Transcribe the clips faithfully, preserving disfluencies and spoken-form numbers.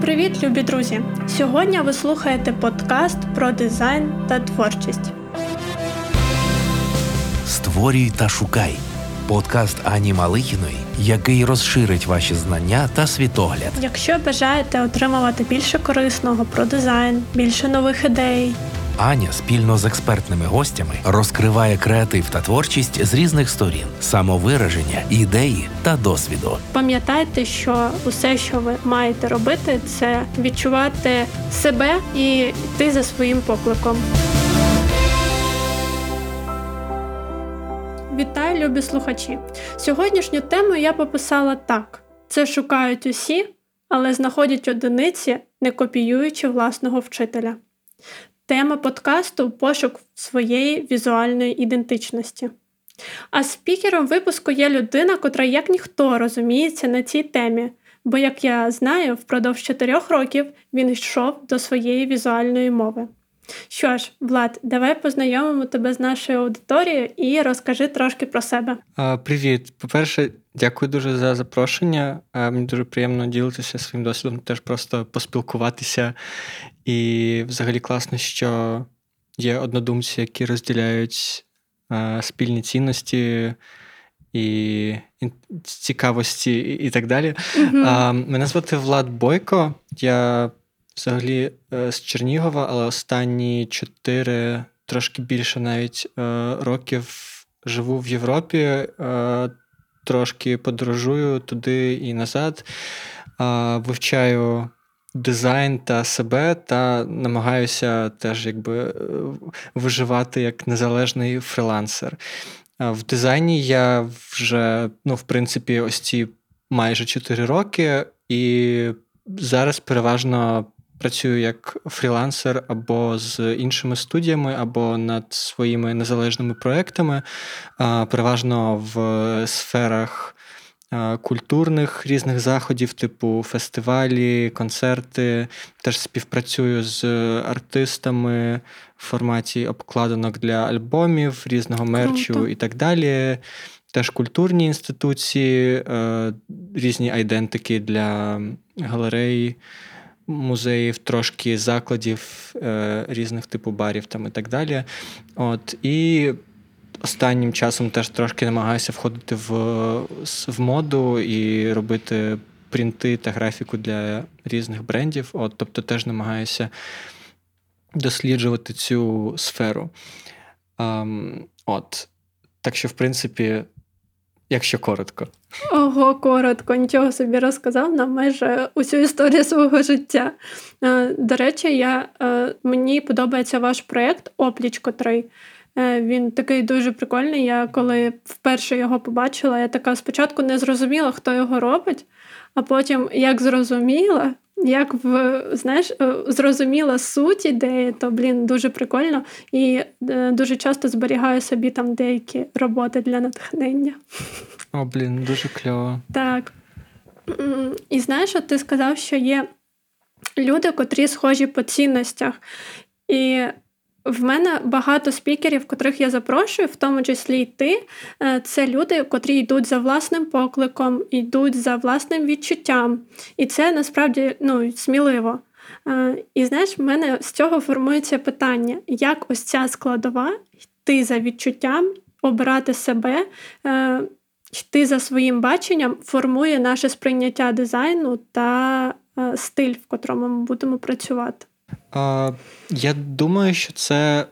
Привіт, любі друзі! Сьогодні ви слухаєте подкаст про дизайн та творчість. Створюй та шукай. Подкаст Ані Малихіної, який розширить ваші знання та світогляд. Якщо бажаєте отримувати більше корисного про дизайн, більше нових ідей, Аня спільно з експертними гостями розкриває креатив та творчість з різних сторін, самовираження, ідеї та досвіду. Пам'ятайте, що усе, що ви маєте робити, це відчувати себе і йти за своїм покликом. Вітаю, любі слухачі! Сьогоднішню тему я пописала так. Це шукають усі, але знаходять одиниці, не копіюючи власного вчителя. Тема подкасту – пошук своєї візуальної ідентичності. А спікером випуску є людина, котра як ніхто розуміється на цій темі, бо, як я знаю, впродовж чотирьох років він йшов до своєї візуальної мови. Що ж, Влад, давай познайомимо тебе з нашою аудиторією і розкажи трошки про себе. Привіт. По-перше, дякую дуже за запрошення. Мені дуже приємно ділитися своїм досвідом, теж просто поспілкуватися. І взагалі класно, що є однодумці, які розділяють спільні цінності і цікавості і так далі. Mm-hmm. Мене звати Влад Бойко. Я взагалі з Чернігова, але останні чотири, трошки більше навіть, років живу в Європі, трошки подорожую туди і назад, вивчаю дизайн та себе та намагаюся теж якби виживати як незалежний фрилансер. В дизайні я вже, ну, в принципі, ось ці майже чотири роки, і зараз переважно працюю як фрілансер або з іншими студіями, або над своїми незалежними проектами, переважно в сферах культурних різних заходів, типу фестивалі, концерти. Теж співпрацюю з артистами в форматі обкладинок для альбомів, різного мерчу mm-hmm. і так далі. Теж культурні інституції, різні айдентики для галерей, музеїв, трошки закладів різних типу барів там і так далі. От. І останнім часом теж трошки намагаюся входити в, в моду і робити принти та графіку для різних брендів. От. Тобто теж намагаюся досліджувати цю сферу. От. Так що, в принципі, якщо коротко. Ого, коротко. Нічого собі, розказав нам майже усю історію свого життя. До речі, я, мені подобається ваш проєкт «Оплічко-три». Він такий дуже прикольний. Я коли вперше його побачила, я така спочатку не зрозуміла, хто його робить, а потім, як зрозуміла, як в, знаєш, зрозуміла суть ідеї, то, блін, дуже прикольно. І дуже часто зберігаю собі там деякі роботи для натхнення. О, блін, дуже кльово. Так. І знаєш, ти сказав, що є люди, котрі схожі по цінностях. І в мене багато спікерів, котрих я запрошую, в тому числі й ти. Це люди, котрі йдуть за власним покликом, йдуть за власним відчуттям. І це насправді, ну, сміливо. І знаєш, в мене з цього формується питання, як ось ця складова йти за відчуттям, обирати себе, йти за своїм баченням, формує наше сприйняття дизайну та стиль, в котрому ми будемо працювати. Я думаю, що це,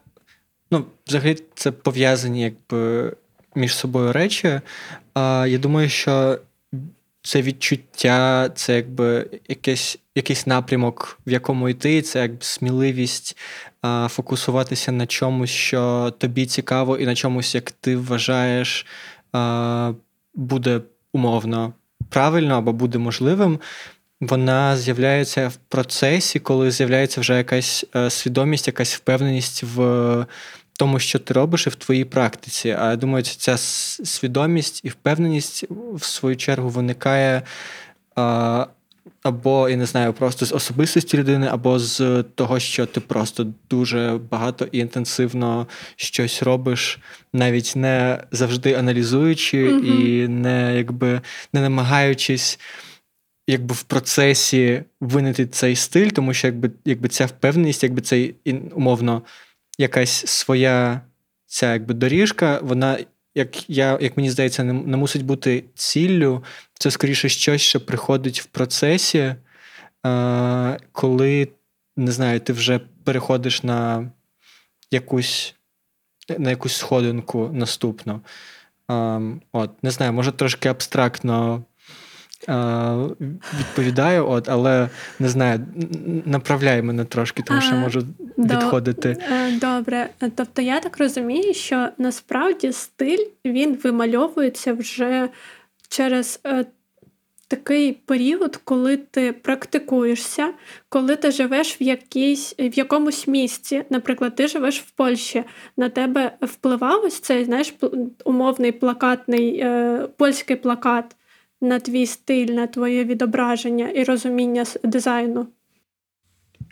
ну, взагалі, це пов'язані якби між собою речі. Я думаю, що це відчуття, це якби якийсь, якийсь напрямок, в якому йти, це якби сміливість фокусуватися на чомусь, що тобі цікаво, і на чомусь, як ти вважаєш, буде умовно правильно або буде можливим. Вона з'являється в процесі, коли з'являється вже якась свідомість, якась впевненість в тому, що ти робиш, і в твоїй практиці. А я думаю, ця свідомість і впевненість, в свою чергу, виникає або, я не знаю, просто з особистості людини, або з того, що ти просто дуже багато і інтенсивно щось робиш, навіть не завжди аналізуючи mm-hmm. і не, якби, не намагаючись якби в процесі винайти цей стиль, тому що якби, якби ця впевненість, якби цей умовно якась своя ця якби доріжка, вона, як я, як мені здається, не, не мусить бути ціллю. Це скоріше щось, що приходить в процесі, е- коли, не знаю, ти вже переходиш на якусь на якусь сходинку наступну. Е- от, не знаю, може трошки абстрактно відповідаю, от, але не знаю, направляй мене трошки, тому що можу відходити. Добре. Тобто я так розумію, що насправді стиль, він вимальовується вже через такий період, коли ти практикуєшся, коли ти живеш в якійсь, в якомусь місці. Наприклад, ти живеш в Польщі, на тебе впливав ось цей, знаєш, умовний плакатний, польський плакат на твій стиль, на твоє відображення і розуміння дизайну?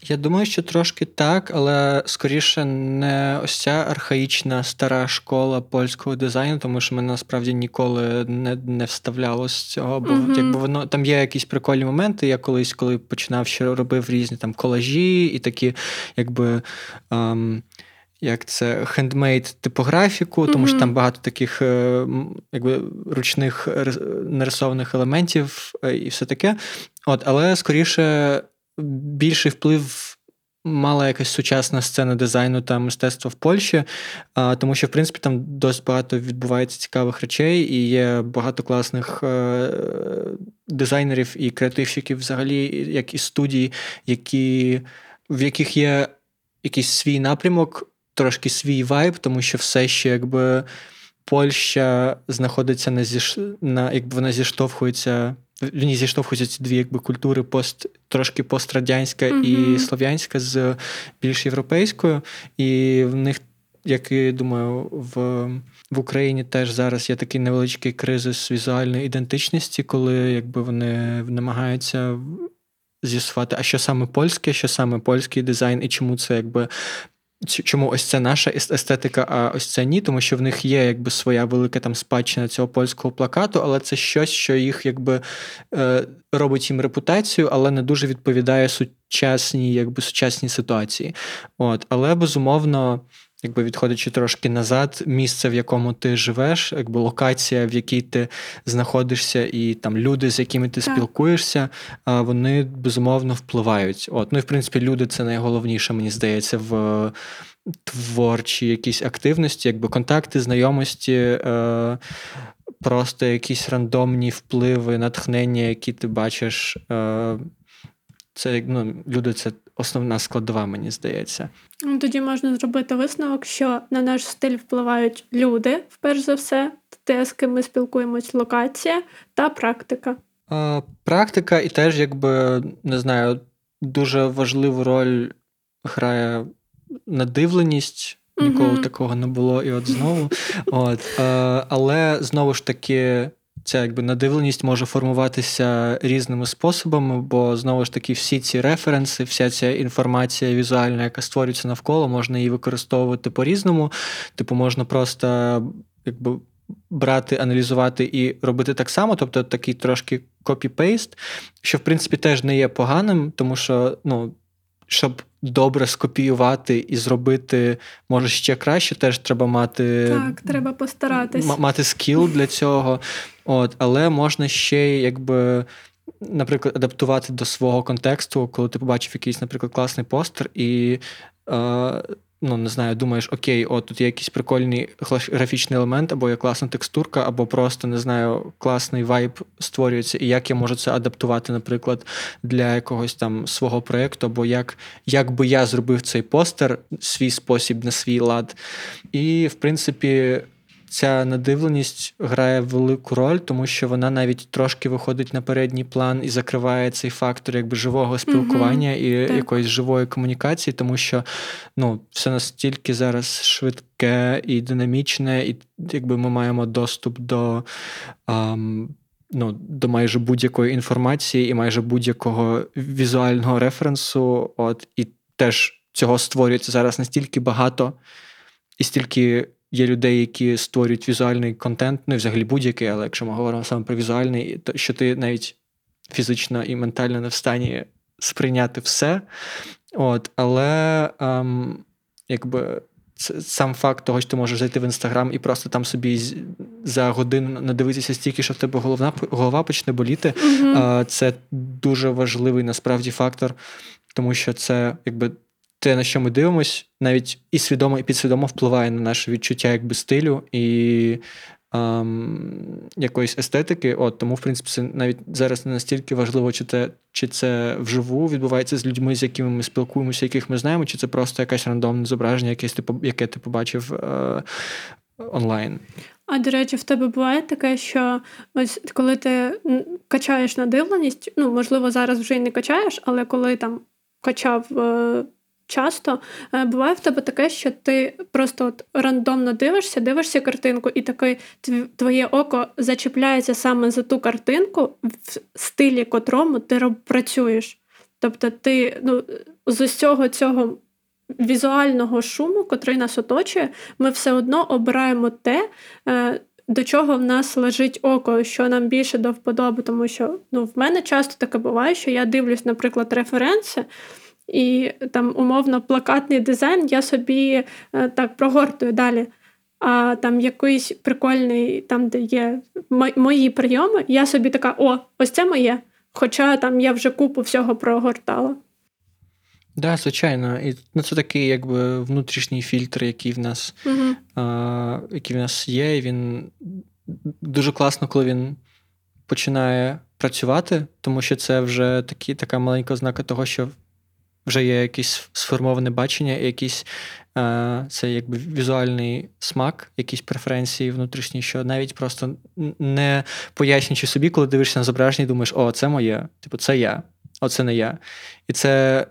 Я думаю, що трошки так, але скоріше не ось ця архаїчна стара школа польського дизайну, тому що мене насправді ніколи не, не вставляло з цього, бо mm-hmm. якби воно там є якісь прикольні моменти. Я колись, коли починав, ще робив різні там колажі і такі, якби. Ем... як це, хендмейд-типографіку, тому mm-hmm. що там багато таких якби, ручних нарисованих елементів і все таке. От, але, скоріше, більший вплив мала якась сучасна сцена дизайну та мистецтва в Польщі, тому що, в принципі, там досить багато відбувається цікавих речей і є багато класних дизайнерів і креативщиків взагалі, як і студій, які, в яких є якийсь свій напрямок, трошки свій вайб, тому що все ще якби Польща знаходиться на зіш... на якби вона зіштовхується, в ній зіштовхуються ці дві якби культури, пост трошки пострадянська mm-hmm. і слов'янська з більш європейською, і в них, як і думаю, в... в Україні теж зараз є такий невеличкий кризис візуальної ідентичності, коли якби вони намагаються з'ясувати, а що саме польське, що саме польський дизайн і чому це якби. Чому ось це наша естетика, а ось це ні, тому що в них є якби своя велика там спадщина цього польського плакату, але це щось, що їх якби робить їм репутацію, але не дуже відповідає сучасній, якби сучасній ситуації. От, але безумовно, якби відходячи трошки назад, місце, в якому ти живеш, якби локація, в якій ти знаходишся, і там люди, з якими ти так. спілкуєшся, вони безумовно впливають. От, ну і в принципі, люди це найголовніше, мені здається, в творчій якійсь активності, якби контакти, знайомості, просто якісь рандомні впливи, натхнення, які ти бачиш. Це, ну, люди, це основна складова, мені здається. Тоді можна зробити висновок, що на наш стиль впливають люди, вперше за все, те, з ким ми спілкуємось, локація та практика. А, практика і теж, якби, не знаю, дуже важливу роль грає надивленість. Ніколи mm-hmm. такого не було, і от знову. От. А, але, знову ж таки, ця якби надивленість може формуватися різними способами, бо, знову ж таки, всі ці референси, вся ця інформація візуальна, яка створюється навколо, можна її використовувати по-різному. Типу, можна просто якби брати, аналізувати і робити так само, тобто такий трошки копі-пейст, що, в принципі, теж не є поганим, тому що, ну, щоб добре скопіювати і зробити, може, ще краще, теж треба мати... Так, треба постаратись. М- мати скіл для цього. От, але можна ще, якби, наприклад, адаптувати до свого контексту, коли ти побачив якийсь, наприклад, класний постер і, е- ну, не знаю, думаєш, окей, от, тут є якийсь прикольний графічний елемент, або є класна текстурка, або просто, не знаю, класний вайб створюється, і як я можу це адаптувати, наприклад, для якогось там свого проєкту, або як, як би я зробив цей постер, свій спосіб, на свій лад. І, в принципі, ця надивленість грає велику роль, тому що вона навіть трошки виходить на передній план і закриває цей фактор якби живого спілкування mm-hmm. і так. якоїсь живої комунікації, тому що, ну, все настільки зараз швидке і динамічне, і якби ми маємо доступ до, ем, ну, до майже будь-якої інформації і майже будь-якого візуального референсу. От, і теж цього створюється зараз настільки багато і стільки є людей, які створюють візуальний контент, ну і взагалі будь-який, але якщо ми говоримо саме про візуальний, то що ти навіть фізично і ментально не в стані сприйняти все. От, але ем, якби сам факт того, що ти можеш зайти в Інстаграм і просто там собі за годину надивитися стільки, що в тебе головна, голова почне боліти, mm-hmm. це дуже важливий насправді фактор, тому що це якби те, на що ми дивимось, навіть і свідомо, і підсвідомо впливає на наше відчуття якби стилю і ем, якоїсь естетики. От, тому, в принципі, це навіть зараз не настільки важливо, чи це, чи це вживу відбувається з людьми, з якими ми спілкуємося, яких ми знаємо, чи це просто якесь рандомне зображення, якесь ти, яке ти побачив е, онлайн. А, до речі, в тебе буває таке, що ось коли ти качаєш надивленість, ну, можливо, зараз вже й не качаєш, але коли там качав... Е, часто буває в тебе таке, що ти просто от рандомно дивишся, дивишся картинку, і таке твоє око зачіпляється саме за ту картинку, в стилі котрому ти працюєш. Тобто ти, ну, з усього цього візуального шуму, котрий нас оточує, ми все одно обираємо те, до чого в нас лежить око, що нам більше до вподоби. Тому що, ну, в мене часто таке буває, що я дивлюсь, наприклад, референси, і там умовно плакатний дизайн я собі е, так прогортую далі. А там якийсь прикольний, там де є мо- мої прийоми, я собі така, о, ось це моє. Хоча там я вже купу всього прогортала. Так, да, звичайно. І, ну, це такий якби внутрішній фільтр, який в нас, угу. е, який в нас є. І він дуже класно, коли він починає працювати, тому що це вже такі, така маленька ознака того, що вже є якесь сформоване бачення, якийсь це якби візуальний смак, якісь преференції внутрішні, що навіть просто не пояснюючи собі, коли дивишся на зображення, думаєш, о, це моє, типу, це я, о, це не я. І це,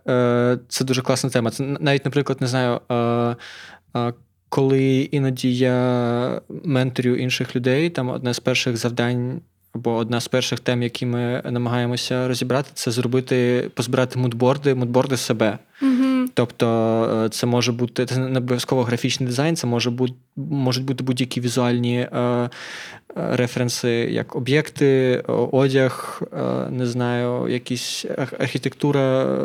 це дуже класна тема. Це навіть, наприклад, не знаю, коли іноді я менторю інших людей, там одне з перших завдань або одна з перших тем, які ми намагаємося розібрати, це зробити, позбирати мудборди, мудборди себе. Mm-hmm. Тобто це може бути, це не обов'язково графічний дизайн, це може бути, можуть бути будь-які візуальні е, референси, як об'єкти, одяг, е, не знаю, якісь архітектура,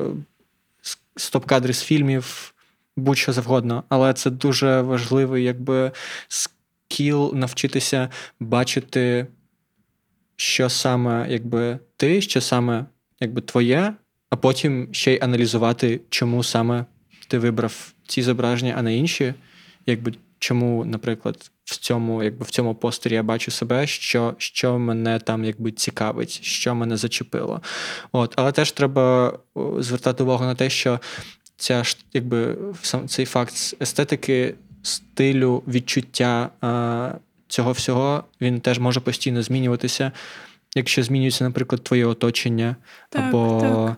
стоп-кадри з фільмів, будь-що завгодно. Але це дуже важливий, якби, скіл навчитися бачити, що саме, якби, ти, що саме, якби, твоє, а потім ще й аналізувати, чому саме ти вибрав ці зображення, а не інші. Якби, чому, наприклад, в цьому, якби, в цьому постері я бачу себе, що, що мене там, якби, цікавить, що мене зачепило. От, але теж треба звертати увагу на те, що ця, якби, сам цей факт естетики, стилю, відчуття цього всього, він теж може постійно змінюватися, якщо змінюється, наприклад, твоє оточення, так, або так.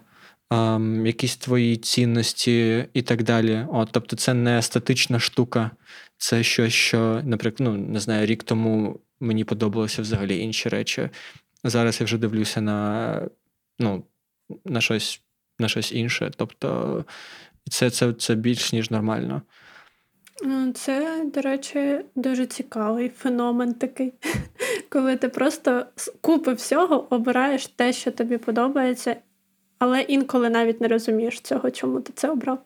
Ем, якісь твої цінності і так далі. От, тобто це не статична штука, це щось, що, наприклад, ну, не знаю, рік тому мені подобалося взагалі інші речі. Зараз я вже дивлюся на, ну, на щось, на щось інше. Тобто це, це, це більш ніж нормально. Це, до речі, дуже цікавий феномен такий, коли ти просто з купи всього обираєш те, що тобі подобається, але інколи навіть не розумієш цього, чому ти це обрав.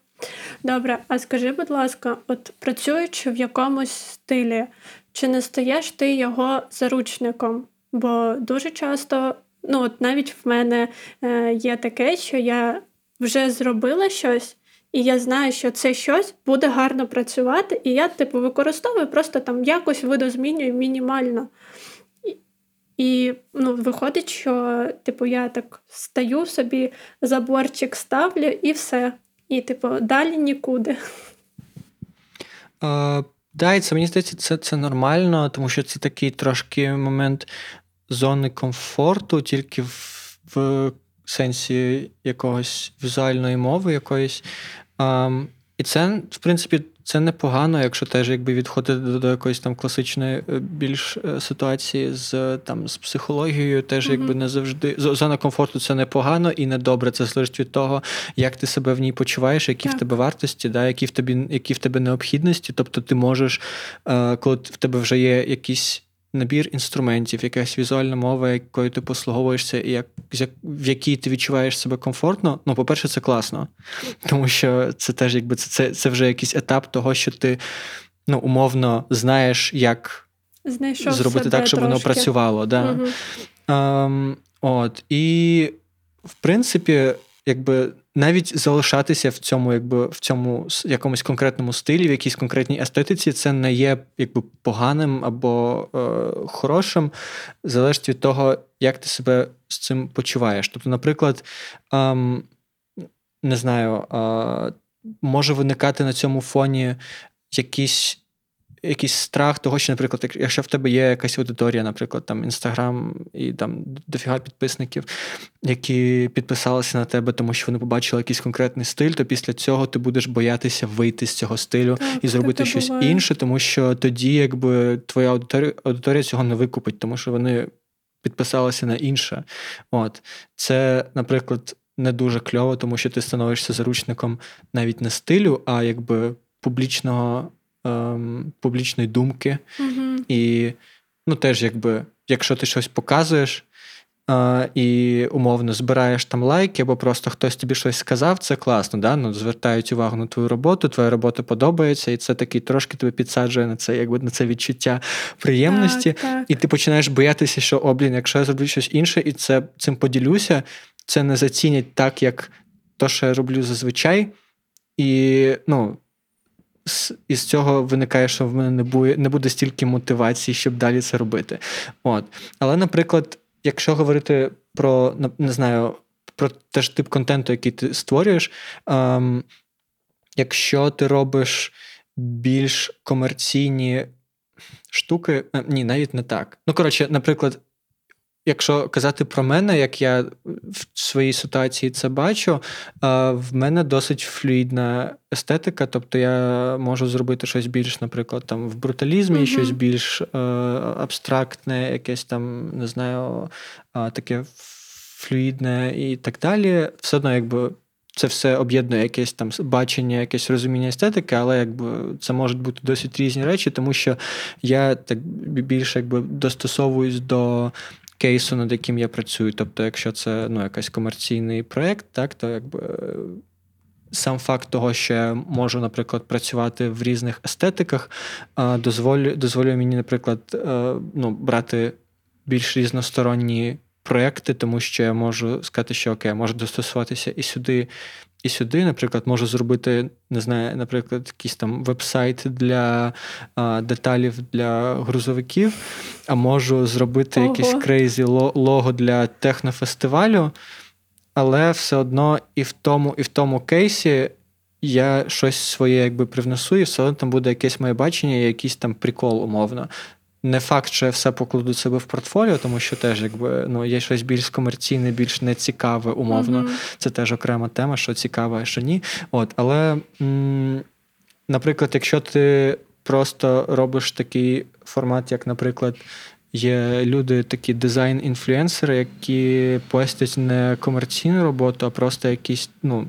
Добре, а скажи, будь ласка, от працюючи в якомусь стилі, чи не стаєш ти його заручником? Бо дуже часто, ну от навіть в мене є таке, що я вже зробила щось, і я знаю, що це щось буде гарно працювати, і я, типу, використовую, просто там якось видозмінюю мінімально. І, і, ну, виходить, що, типу, я так стаю собі, заборчик ставлю, і все. І, типу, далі нікуди. Так, да, це, мені здається, це, це нормально, тому що це такий трошки момент зони комфорту, тільки в, в сенсі якогось візуальної мови якоїсь. Um, і це, в принципі, це непогано, якщо теж якби відходити до, до якоїсь там класичної більш ситуації з, там, з психологією, теж mm-hmm. якби не завжди. Зона комфорту – це непогано і недобре. Це залежить від того, як ти себе в ній почуваєш, які yeah. в тебе вартості, да, які в тобі, які в тебе необхідності. Тобто ти можеш, коли в тебе вже є якісь набір інструментів, якась візуальна мова, якою ти послуговуєшся, і як, в якій ти відчуваєш себе комфортно, ну, по-перше, це класно. Тому що це теж якби це, це вже якийсь етап того, що ти, ну, умовно знаєш, як Знайшов зробити так, щоб трошки. воно працювало. Да. Угу. Um, от. І, в принципі, якби навіть залишатися в цьому, якби в цьому якомусь конкретному стилі, в якійсь конкретній естетиці, це не є якби поганим або е, хорошим, залежить від того, як ти себе з цим почуваєш. Тобто, наприклад, е, не знаю, е, може виникати на цьому фоні якісь. Якийсь страх того, що, наприклад, якщо в тебе є якась аудиторія, наприклад, там Інстаграм і там дофіга підписників, які підписалися на тебе, тому що вони побачили якийсь конкретний стиль, то після цього ти будеш боятися вийти з цього стилю так, і зробити щось буває. інше, тому що тоді, якби, твоя аудиторія, аудиторія цього не викупить, тому що вони підписалися на інше. От. Це, наприклад, не дуже кльово, тому що ти становишся заручником навіть не стилю, а якби публічного публічної думки. Угу. І, ну, теж, якби, якщо ти щось показуєш а, і, умовно, збираєш там лайки, або просто хтось тобі щось сказав, це класно, да? Ну, звертають увагу на твою роботу, твоя робота подобається, і це такий трошки тебе підсаджує на це, якби, на це відчуття приємності. Так, так. І ти починаєш боятися, що, о, блін, якщо я зроблю щось інше, і це, цим поділюся, це не зацінять так, як то, що я роблю зазвичай. І, ну, і з цього виникає, що в мене не буде, не буде стільки мотивації, щоб далі це робити. От. Але, наприклад, якщо говорити про, не знаю, про теж тип контенту, який ти створюєш, ем, якщо ти робиш більш комерційні штуки, е, ні, навіть не так. Ну, коротше, наприклад, якщо казати про мене, як я в своїй ситуації це бачу, в мене досить флюїдна естетика, тобто я можу зробити щось більш, наприклад, там в бруталізмі, mm-hmm. щось більш е- абстрактне, якесь там, не знаю, е- таке флюїдне і так далі. Все одно, якби, це все об'єднує якесь там бачення, якесь розуміння естетики, але якби це можуть бути досить різні речі, тому що я так більше якби достосовуюсь до кейсу, над яким я працюю. Тобто, якщо це, ну, якийсь комерційний проєкт, так, то якби сам факт того, що я можу, наприклад, працювати в різних естетиках, дозволю, дозволю мені, наприклад, ну, брати більш різносторонні проєкти, тому що я можу сказати, що окей, я можу достосуватися і сюди, і сюди. Наприклад, можу зробити, не знаю, наприклад, якийсь там веб-сайт для а, деталів для грузовиків, а можу зробити Ого. якийсь крейзі лого для технофестивалю, але все одно і в тому, і в тому кейсі я щось своє якби привнесу, і все одно там буде якесь моє бачення і якийсь там прикол умовно. Не факт, що я все покладу себе в портфоліо, тому що теж якби, ну, є щось більш комерційне, більш нецікаве, умовно. Mm-hmm. Це теж окрема тема, що цікаве, а що ні. От, але, м- наприклад, якщо ти просто робиш такий формат, як, наприклад, є люди, такі дизайн-інфлюенсери, які постять не комерційну роботу, а просто якісь, ну,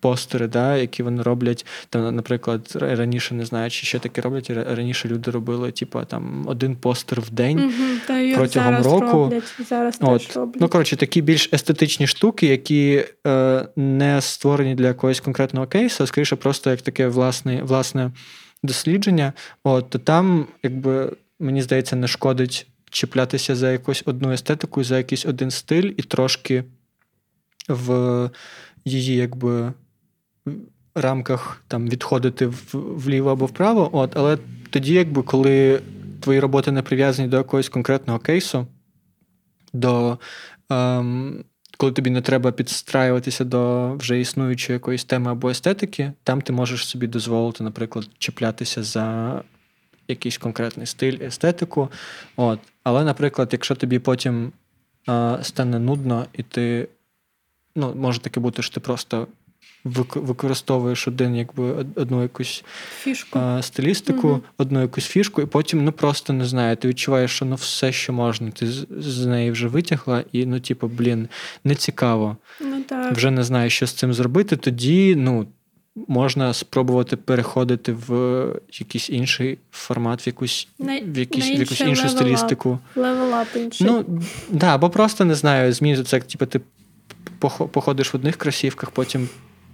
постери, да, які вони роблять, там, наприклад, раніше, не знаю, чи ще таке роблять, раніше люди робили, типу, там, один постер в день mm-hmm, протягом зараз року. Роблять, зараз От. теж роблять. Ну, коротше, такі більш естетичні штуки, які е, не створені для якогось конкретного кейсу, а, скоріше, просто як таке власне, власне дослідження. От, то там, якби, мені здається, не шкодить чіплятися за якусь одну естетику, за якийсь один стиль і трошки в її, якби, рамках там відходити вліво або вправо, от, але тоді, якби, коли твої роботи не прив'язані до якогось конкретного кейсу, до, ем, коли тобі не треба підстраюватися до вже існуючої якоїсь теми або естетики, там ти можеш собі дозволити, наприклад, чіплятися за якийсь конкретний стиль, естетику. От. Але, наприклад, якщо тобі потім е, стане нудно і ти, ну, може таке бути, що ти просто використовуєш один, якби, одну якусь фішку. А, стилістику, угу. одну якусь фішку, і потім, ну, просто, не знаю, ти відчуваєш, що, ну, все, що можна, ти з, з неї вже витягла, і, ну, типу, блін, не цікаво. Ну, так. Вже не знаю, що з цим зробити, тоді, ну, можна спробувати переходити в якийсь інший формат, в якусь, на, в якусь, в якусь іншу стилістику. Левелап інший. Ну, да, або просто, не знаю, змінити це, типу, ти походиш в одних кросівках, потім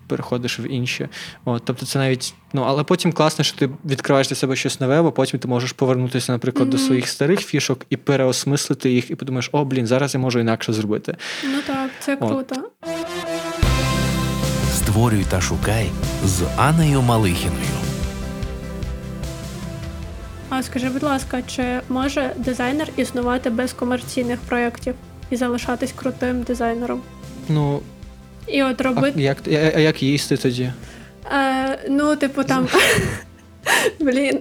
переходиш в інші. От, тобто це навіть, ну, але потім класно, що ти відкриваєш для себе щось нове, бо потім ти можеш повернутися, наприклад, mm-hmm. до своїх старих фішок і переосмислити їх, і подумаєш, о, блін, зараз я можу інакше зробити. Ну так, це круто. От. Створюй та шукай з Анею Малихіною. А скажи, будь ласка, чи може дизайнер існувати без комерційних проєктів і залишатись крутим дизайнером? Ну, і от робити... а, як, а, а як їсти тоді? Е, ну, типу там... Блін...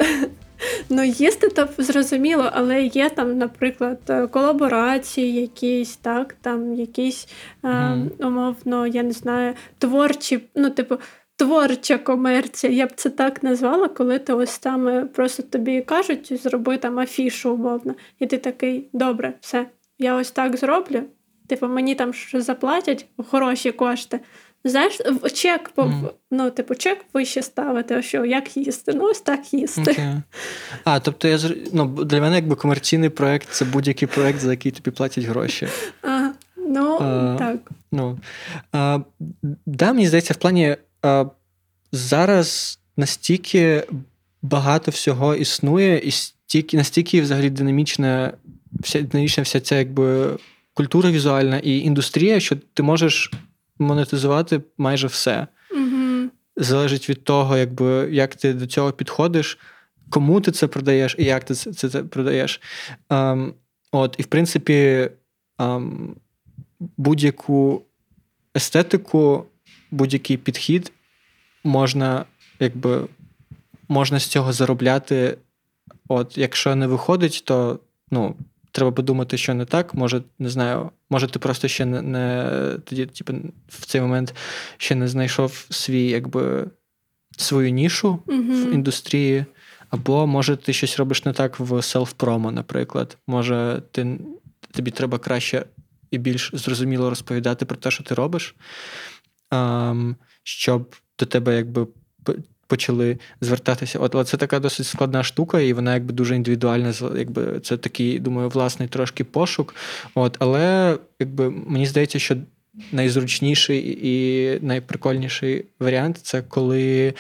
Ну, їсти то зрозуміло, але є там, наприклад, колаборації якісь, так, там якісь, mm. е, умовно, я не знаю, творчі, ну, типу, творча комерція, я б це так назвала, коли ти ось там просто тобі кажуть, зроби там афішу, умовно, і ти такий, добре, все, я ось так зроблю, типу, мені там щось заплатять, хороші кошти. Знаєш, чек, mm. ну, типу, чек вище ставити, а що, як їсти? Ну, ось так їсти. Okay. А, тобто, я, ну, для мене, якби, комерційний проєкт – це будь-який проєкт, за який тобі платять гроші. А, ну, а, так. Ну, а, да, мені здається, в плані а, зараз настільки багато всього існує, і стільки, настільки, взагалі, динамічна вся, динамічна вся ця, якби, культура візуальна і індустрія, що ти можеш... монетизувати майже все. Mm-hmm. Залежить від того, якби, як ти до цього підходиш, кому ти це продаєш і як ти це, це, це продаєш. Um, от, і, в принципі, um, будь-яку естетику, будь-який підхід можна, якби, можна з цього заробляти. От, якщо не виходить, то, ну, треба подумати, що не так. Може, не знаю, може ти просто ще не, не тоді, типу, в цей момент ще не знайшов свій, якби, свою нішу mm-hmm. в індустрії. Або, може, ти щось робиш не так в селф-промо, наприклад. Може, ти, тобі треба краще і більш зрозуміло розповідати про те, що ти робиш, щоб до тебе, якби, почали звертатися. От, але це така досить складна штука, і вона, якби, дуже індивідуальна, якби, це такий, думаю, власний трошки пошук. От, але, якби, мені здається, що найзручніший і найприкольніший варіант – це коли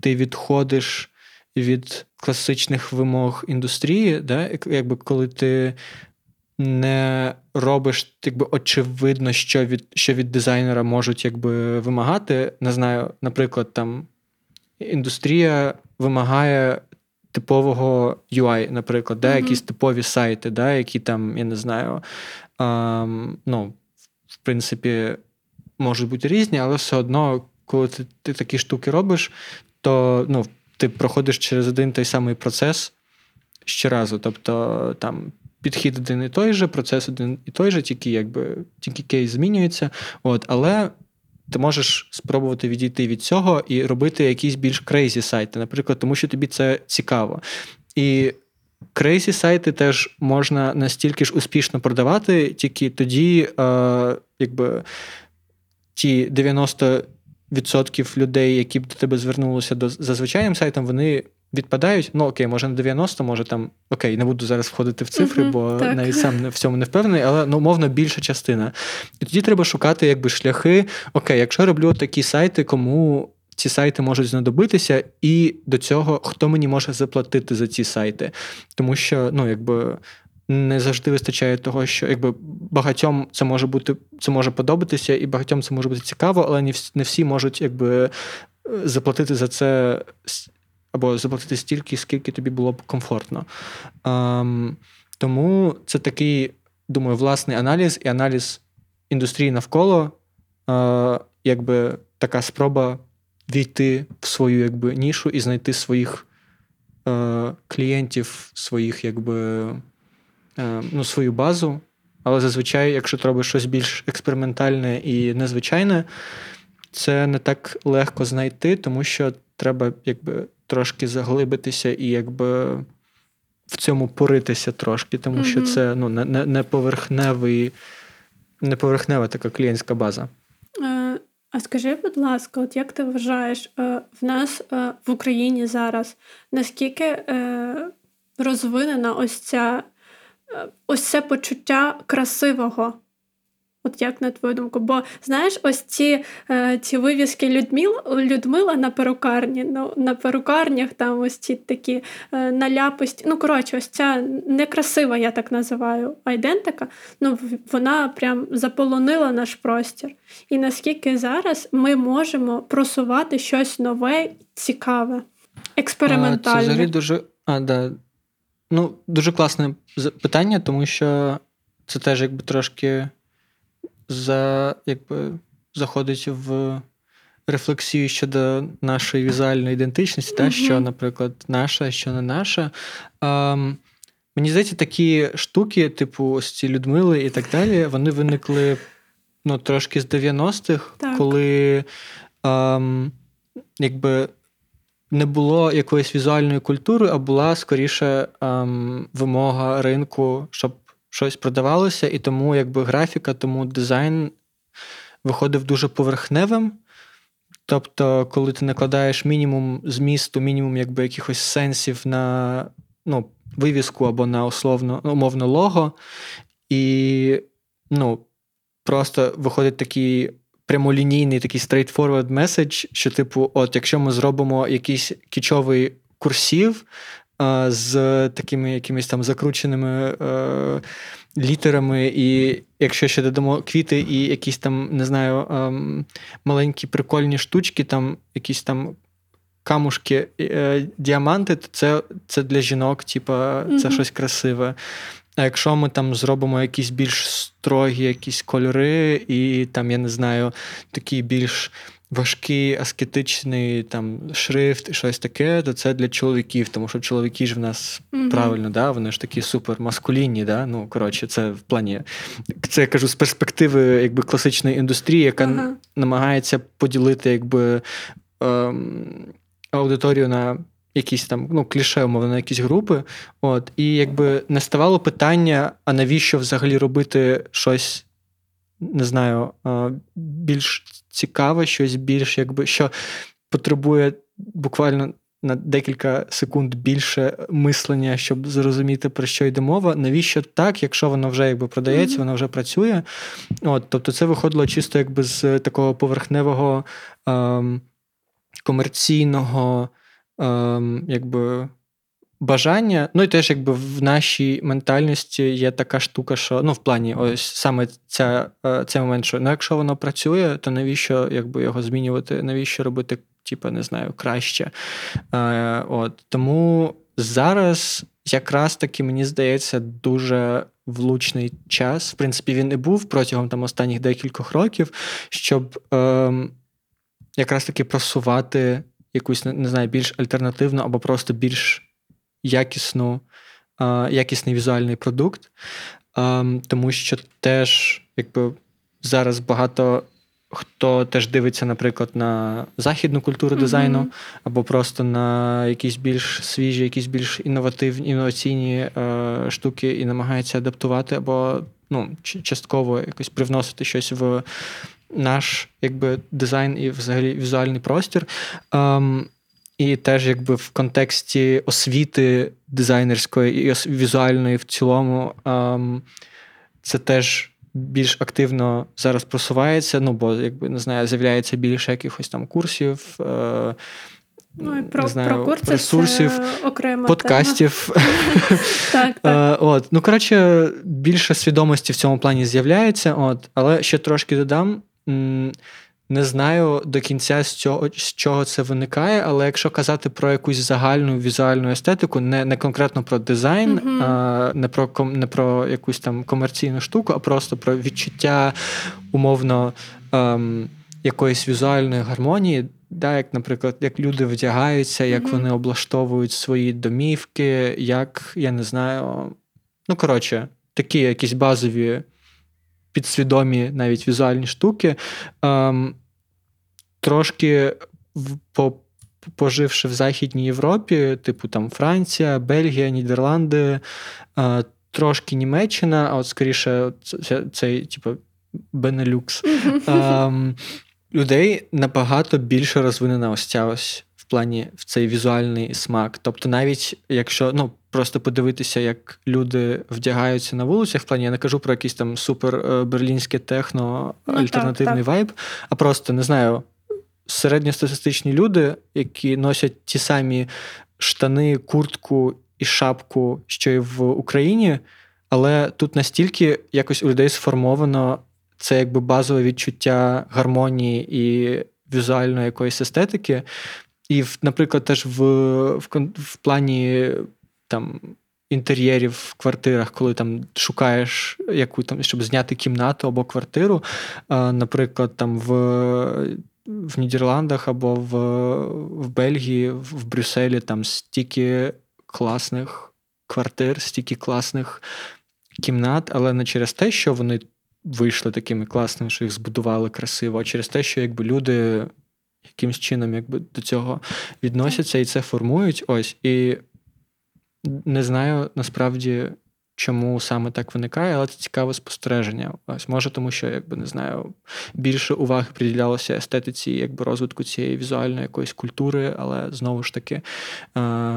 ти відходиш від класичних вимог індустрії, да? Якби, коли ти не робиш, якби, очевидно, що від, що від дизайнера можуть, якби, вимагати. Не знаю, наприклад, там індустрія вимагає типового ю ай, наприклад, да, mm-hmm. якісь типові сайти, да, які там, я не знаю, ем, ну, в принципі, можуть бути різні, але все одно, коли ти, ти такі штуки робиш, то, ну, ти проходиш через один той самий процес щоразу. Тобто, там, підхід один і той же, процес один і той же, тільки, якби, тільки кейс змінюється. От, але... ти можеш спробувати відійти від цього і робити якісь більш крейзі сайти, наприклад, тому що тобі це цікаво. І крейзі сайти теж можна настільки ж успішно продавати, тільки тоді, е, якби, ті дев'яносто відсотків людей, які б до тебе звернулися до, за звичайним сайтом, вони відпадають. Ну, окей, може на дев'яносто, може там, окей, не буду зараз входити в цифри, угу, бо так. навіть сам не, в цьому не впевнений, але, ну, умовно, більша частина. І тоді треба шукати, якби, шляхи, окей, якщо я роблю такі сайти, кому ці сайти можуть знадобитися, і до цього, хто мені може заплатити за ці сайти. Тому що, ну, якби, не завжди вистачає того, що, якби, багатьом це може бути, це може подобатися, і багатьом це може бути цікаво, але не всі можуть, якби, заплатити за це або заплатити стільки, скільки тобі було б комфортно. Ем, тому це такий, думаю, власний аналіз і аналіз індустрії навколо, е, якби, така спроба війти в свою, якби, нішу і знайти своїх е, клієнтів, своїх, якби, е, ну, свою базу. Але зазвичай, якщо ти робиш щось більш експериментальне і незвичайне, це не так легко знайти, тому що треба, якби, трошки заглибитися і, якби, в цьому поритися трошки, тому mm-hmm. що це, ну, не, не, не поверхневий, не поверхнева така клієнтська база. А скажи, будь ласка, от як ти вважаєш, в нас в Україні зараз наскільки розвинена ось ця ось це почуття красивого? От як на твою думку? Бо, знаєш, ось ці, ці вивіски Людмила, Людмила на перукарні, ну, на перукарнях там ось ці такі наляпості. Ну, коротше, ось ця некрасива, я так називаю, айдентика, ну, вона прям заполонила наш простір. І наскільки зараз ми можемо просувати щось нове, цікаве, експериментальне? А, це взагалі дуже... А, да. Ну, дуже класне питання, тому що це теж якби трошки... За, якби, заходить в рефлексію щодо нашої візуальної ідентичності, mm-hmm. та, що, наприклад, наша, що не наша. Ем, мені здається, такі штуки, типу ось ці Людмили і так далі, вони виникли ну, трошки з дев'яностих, так. коли ем, якби, не було якоїсь візуальної культури, а була скоріше ем, вимога ринку, щоб щось продавалося, і тому якби графіка, тому дизайн виходив дуже поверхневим. Тобто, коли ти накладаєш мінімум змісту, мінімум якби якихось сенсів на ну, вивіску або на условно, умовно лого, і ну, просто виходить такий прямолінійний, такий straightforward message, що типу, от якщо ми зробимо якийсь кічовий курсів, з такими якимись там закрученими е, літерами, і якщо ще додамо квіти і якісь там, не знаю, е, маленькі прикольні штучки, там якісь там камушки, е, діаманти, то це, це для жінок, типа, це mm-hmm. щось красиве. А якщо ми там зробимо якісь більш строгі якісь кольори і там, я не знаю, такі більш важкий аскетичний там, шрифт, щось таке, то це для чоловіків, тому що чоловіки ж в нас mm-hmm. правильно, да? Вони ж такі супермаскулінні, да? Ну, коротше, це в плані, це я кажу з перспективи якби, класичної індустрії, яка uh-huh. намагається поділити якби, ем, аудиторію на якісь там, ну, кліше, умовно, якісь групи. От. І якби не ставало питання, а навіщо взагалі робити щось, не знаю, більш цікаве, щось більш, якби, що потребує буквально на декілька секунд більше мислення, щоб зрозуміти, про що йде мова. Навіщо так, якщо воно вже якби, продається, mm-hmm. воно вже працює. От, тобто це виходило чисто якби, з такого поверхневого, ем, комерційного ем, якби, бажання. Ну і теж якби, в нашій ментальності є така штука, що ну, в плані ось саме ця, цей момент, що ну, якщо воно працює, то навіщо якби, його змінювати, навіщо робити, типу, не знаю, краще. Е, от. Тому зараз якраз таки, мені здається, дуже влучний час. В принципі, він і був протягом там, останніх декількох років, щоб е, якраз таки просувати якусь, не знаю, більш альтернативну або просто більш якісну, якісний візуальний продукт, тому що теж якби, зараз багато хто теж дивиться, наприклад, на західну культуру дизайну, mm-hmm. або просто на якісь більш свіжі, якісь більш інновативні, інноваційні е, штуки і намагається адаптувати або ну, частково якось привносити щось в наш якби, дизайн і взагалі візуальний простір. Ем, І теж якби в контексті освіти дизайнерської і візуальної в цілому це теж більш активно зараз просувається, ну бо, якби, не знаю, з'являється більше якихось там курсів, ну, і про, не знаю, про курси ресурсів, подкастів. Так, так. От. Ну, коротше, більше свідомості в цьому плані з'являється, от. Але ще трошки додам. Не знаю до кінця, з, цього, з чого це виникає, але якщо казати про якусь загальну візуальну естетику, не, не конкретно про дизайн, mm-hmm. а, не, про, не про якусь там комерційну штуку, а просто про відчуття умовно ем, якоїсь візуальної гармонії, да, як, наприклад, як люди вдягаються, як mm-hmm. вони облаштовують свої домівки, як, я не знаю, ну, коротше, такі якісь базові підсвідомі навіть візуальні штуки, ем, трошки в, по, поживши в Західній Європі, типу там Франція, Бельгія, Нідерланди, е, трошки Німеччина, а от скоріше цей, типу, Бенелюкс. Ем, людей набагато більше розвинена ось ця ось в плані в цей візуальний смак. Тобто навіть якщо, ну, просто подивитися, як люди вдягаються на вулицях, в плані я не кажу про якийсь там супер берлінське техно, ну, альтернативний так, так. вайб, а просто, не знаю, середньостатистичні люди, які носять ті самі штани, куртку і шапку, що й в Україні, але тут настільки якось у людей сформовано це якби базове відчуття гармонії і візуальної якоїсь естетики. І, наприклад, теж в, в, в плані там, інтер'єрів в квартирах, коли там шукаєш, яку, там, щоб зняти кімнату або квартиру, а, наприклад, там в... в Нідерландах або в, в Бельгії, в Брюсселі там стільки класних квартир, стільки класних кімнат, але не через те, що вони вийшли такими класними, що їх збудували красиво, а через те, що якби люди якимсь чином якби, до цього відносяться і це формують. Ось. І не знаю насправді, чому саме так виникає, але це цікаве спостереження. Ось, може тому, що, якби, не знаю, більше уваги приділялося естетиці, якби розвитку цієї візуальної якоїсь культури, але, знову ж таки, е,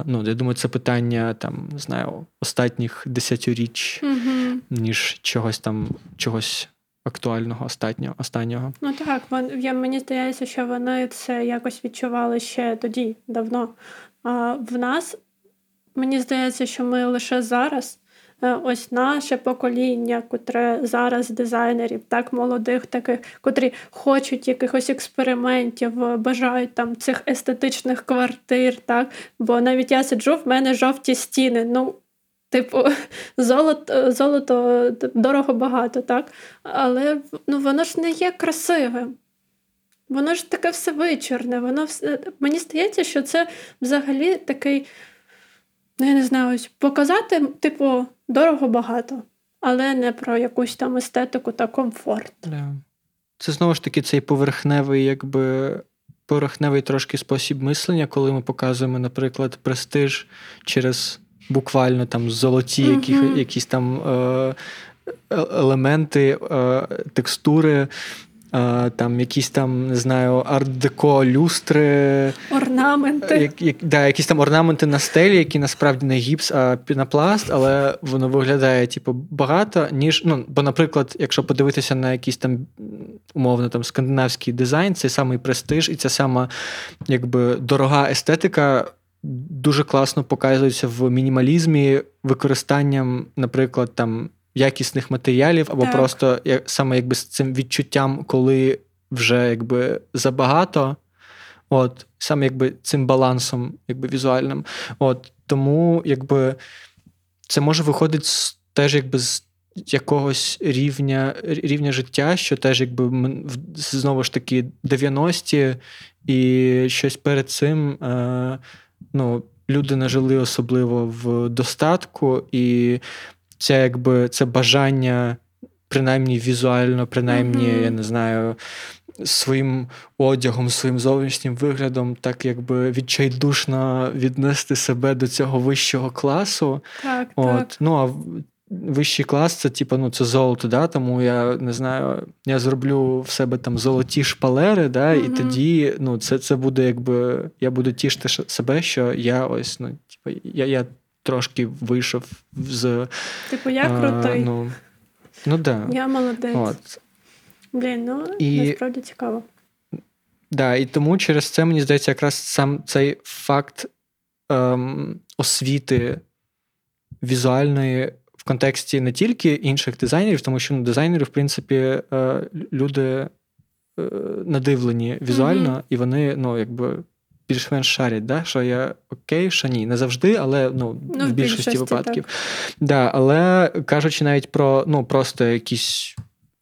ну, я думаю, це питання, там, не знаю, останніх десятиріч, угу. ніж чогось там, чогось актуального останнього. останнього. Ну так, я, мені здається, що вони це якось відчували ще тоді, давно. А в нас, мені здається, що ми лише зараз ось наше покоління, котре зараз дизайнерів, так молодих таких, котрі хочуть якихось експериментів, бажають там цих естетичних квартир, так? Бо навіть я сиджу, в мене жовті стіни, ну, типу, золото, золото дорого багато, так? Але, ну, воно ж не є красивим. Воно ж таке все вичорне, воно все... Мені здається, що це взагалі такий, ну, я не знаю, ось показати, типу, дорого-багато, але не про якусь там естетику та комфорт. Yeah. Це, знову ж таки, цей поверхневий, якби, поверхневий трошки спосіб мислення, коли ми показуємо, наприклад, престиж через буквально там золоті mm-hmm. які, якісь там е- елементи, е- текстури, е- там якісь там, не знаю, арт-деко, люстри. Орнаменти. Як, як, да, якісь там орнаменти на стелі, які насправді не гіпс, а пінопласт, але воно виглядає, типу, багато, ніж, ну, бо, наприклад, якщо подивитися на якийсь там, умовно, там, скандинавський дизайн, цей самий престиж і ця сама, якби, дорога естетика дуже класно показується в мінімалізмі використанням, наприклад, там, якісних матеріалів, або так. просто саме, якби, з цим відчуттям, коли вже, якби, забагато, от, саме якби цим балансом якби, візуальним. От, тому якби, це може виходити з, теж якби, з якогось рівня, рівня життя, що теж якби, знову ж таки дев'яності і щось перед цим е, ну, люди не жили особливо в достатку, і це, якби, це бажання принаймні візуально, принаймні, mm-hmm. я не знаю, своїм одягом, своїм зовнішнім виглядом так якби відчайдушно віднести себе до цього вищого класу. Так, от. Так. Ну, а вищий клас це типу, ну, це золото, да? Тому я не знаю, я зроблю в себе там золоті шпалери, да? Mm-hmm. І тоді, ну, це, це буде якби, я буду тішити себе, що я ось, ну, типу, я, я трошки вийшов з... Типу, я крутий. А, ну, ну, да. Я молодець. От. Блін, ну, і, насправді цікаво. Да, і тому через це, мені здається, якраз сам цей факт ем, освіти візуальної в контексті не тільки інших дизайнерів, тому що ну, дизайнери, в принципі, е, люди е, надивлені візуально, mm-hmm. і вони, ну, якби, більш-менш шарять, да? Що я окей, що ні. Не завжди, але ну, ну, в більшості, більшості випадків. Да, але, кажучи навіть про, ну, просто якісь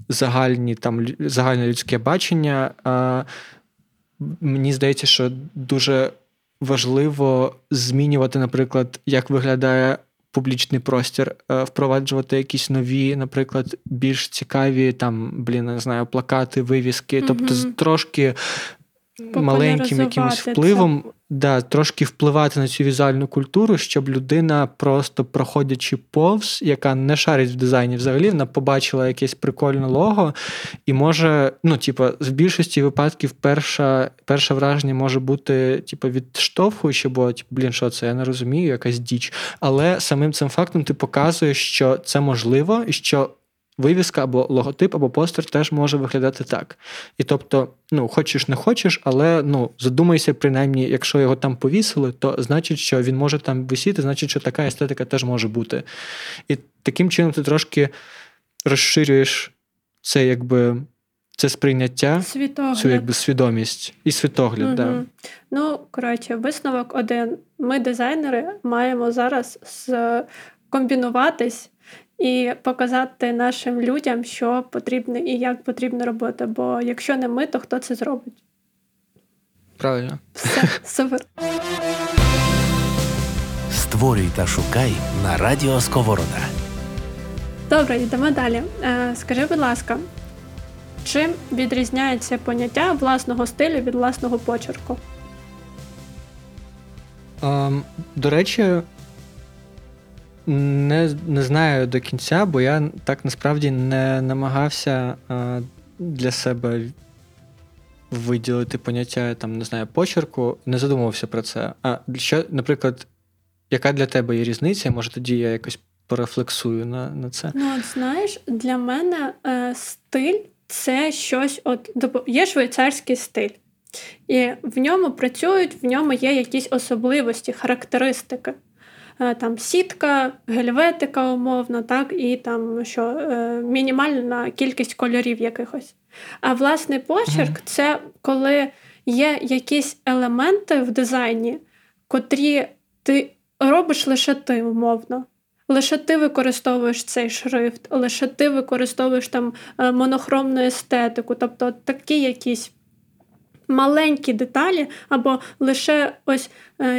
загальні там загальне людське бачення, а, мені здається, що дуже важливо змінювати, наприклад, як виглядає публічний простір, а, впроваджувати якісь нові, наприклад, більш цікаві там, блін, не знаю, плакати, вивіски, mm-hmm. тобто трошки маленьким якимось впливом, да, трошки впливати на цю візуальну культуру, щоб людина, просто проходячи повз, яка не шарить в дизайні взагалі, вона побачила якесь прикольне лого і може, ну, типу, в більшості випадків перша, перше враження може бути, типу, відштовхуюче, бо, типу, блін, що це, я не розумію, якась діч. Але самим цим фактом ти показуєш, що це можливо, і що вивіска або логотип, або постер теж може виглядати так. І тобто, ну, хочеш не хочеш, але, ну, задумайся, принаймні, якщо його там повісили, то значить, що він може там висіти, значить, що така естетика теж може бути. І таким чином ти трошки розширюєш це, якби, це сприйняття, світогляд, цю, якби, свідомість і світогляд, угу. Да. Ну, коротше, висновок один. Ми, дизайнери, маємо зараз комбінуватись і показати нашим людям, що потрібно і як потрібна робота. Бо якщо не ми, то хто це зробить? Правильно. Все, супер. Створюй та шукай на Радіо Сковорода. Добре, йдемо далі. Скажи, будь ласка, чим відрізняється поняття власного стилю від власного почерку? Um, до речі, Не, не знаю до кінця, бо я так насправді не намагався а, для себе виділити поняття, там, не знаю, почерку, не задумувався про це. А що, наприклад, яка для тебе є різниця? Може, тоді я якось порефлексую на, на це? Ну, от знаєш, для мене е, стиль – це щось, от, є швейцарський стиль. І в ньому працюють, в ньому є якісь особливості, характеристики. Там сітка, гельветика умовно, так, і там що мінімальна кількість кольорів якихось. А власний почерк – це коли є якісь елементи в дизайні, котрі ти робиш лише ти умовно. Лише ти використовуєш цей шрифт, лише ти використовуєш там монохромну естетику, тобто такі якісь маленькі деталі, або лише ось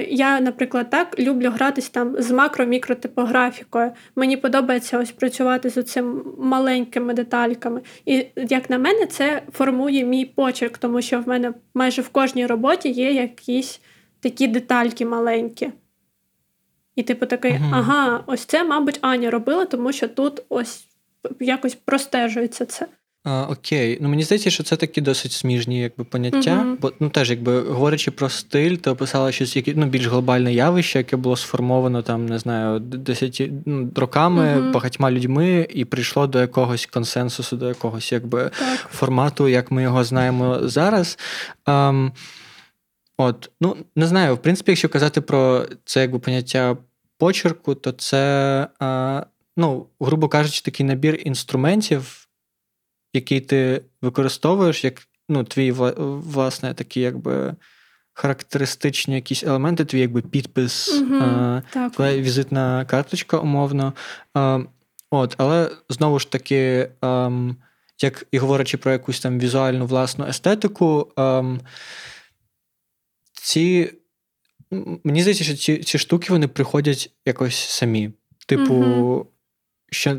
я, наприклад, так люблю гратись там з макро-мікротипографікою. Мені подобається ось працювати з оцим маленькими детальками. І, як на мене, це формує мій почерк, тому що в мене майже в кожній роботі є якісь такі детальки маленькі. І типу такий, угу. ага, ось це, мабуть, Аня робила, тому що тут ось якось простежується це. А, окей. Ну, мені здається, що це такі досить сміжні, якби, поняття. Mm-hmm. Бо, ну, теж, якби, говорячи про стиль, ти описала щось, які, ну, більш глобальне явище, яке було сформовано, там, не знаю, десяти ну, роками, mm-hmm. багатьма людьми, і прийшло до якогось консенсусу, до якогось, якби, так. формату, як ми його знаємо зараз. Ам, от, ну, не знаю, в принципі, якщо казати про це, якби, поняття почерку, то це, а, ну, грубо кажучи, такий набір інструментів, який ти використовуєш, як, ну, твій, власне, такі, якби, характеристичні якісь елементи, твій, якби, підпис, угу, а, твоя візитна карточка, умовно. А, от, але, знову ж таки, а, як і говорячи про якусь там візуальну власну естетику, а, ці, мені здається, що ці, ці штуки, вони приходять якось самі. Типу, угу. що,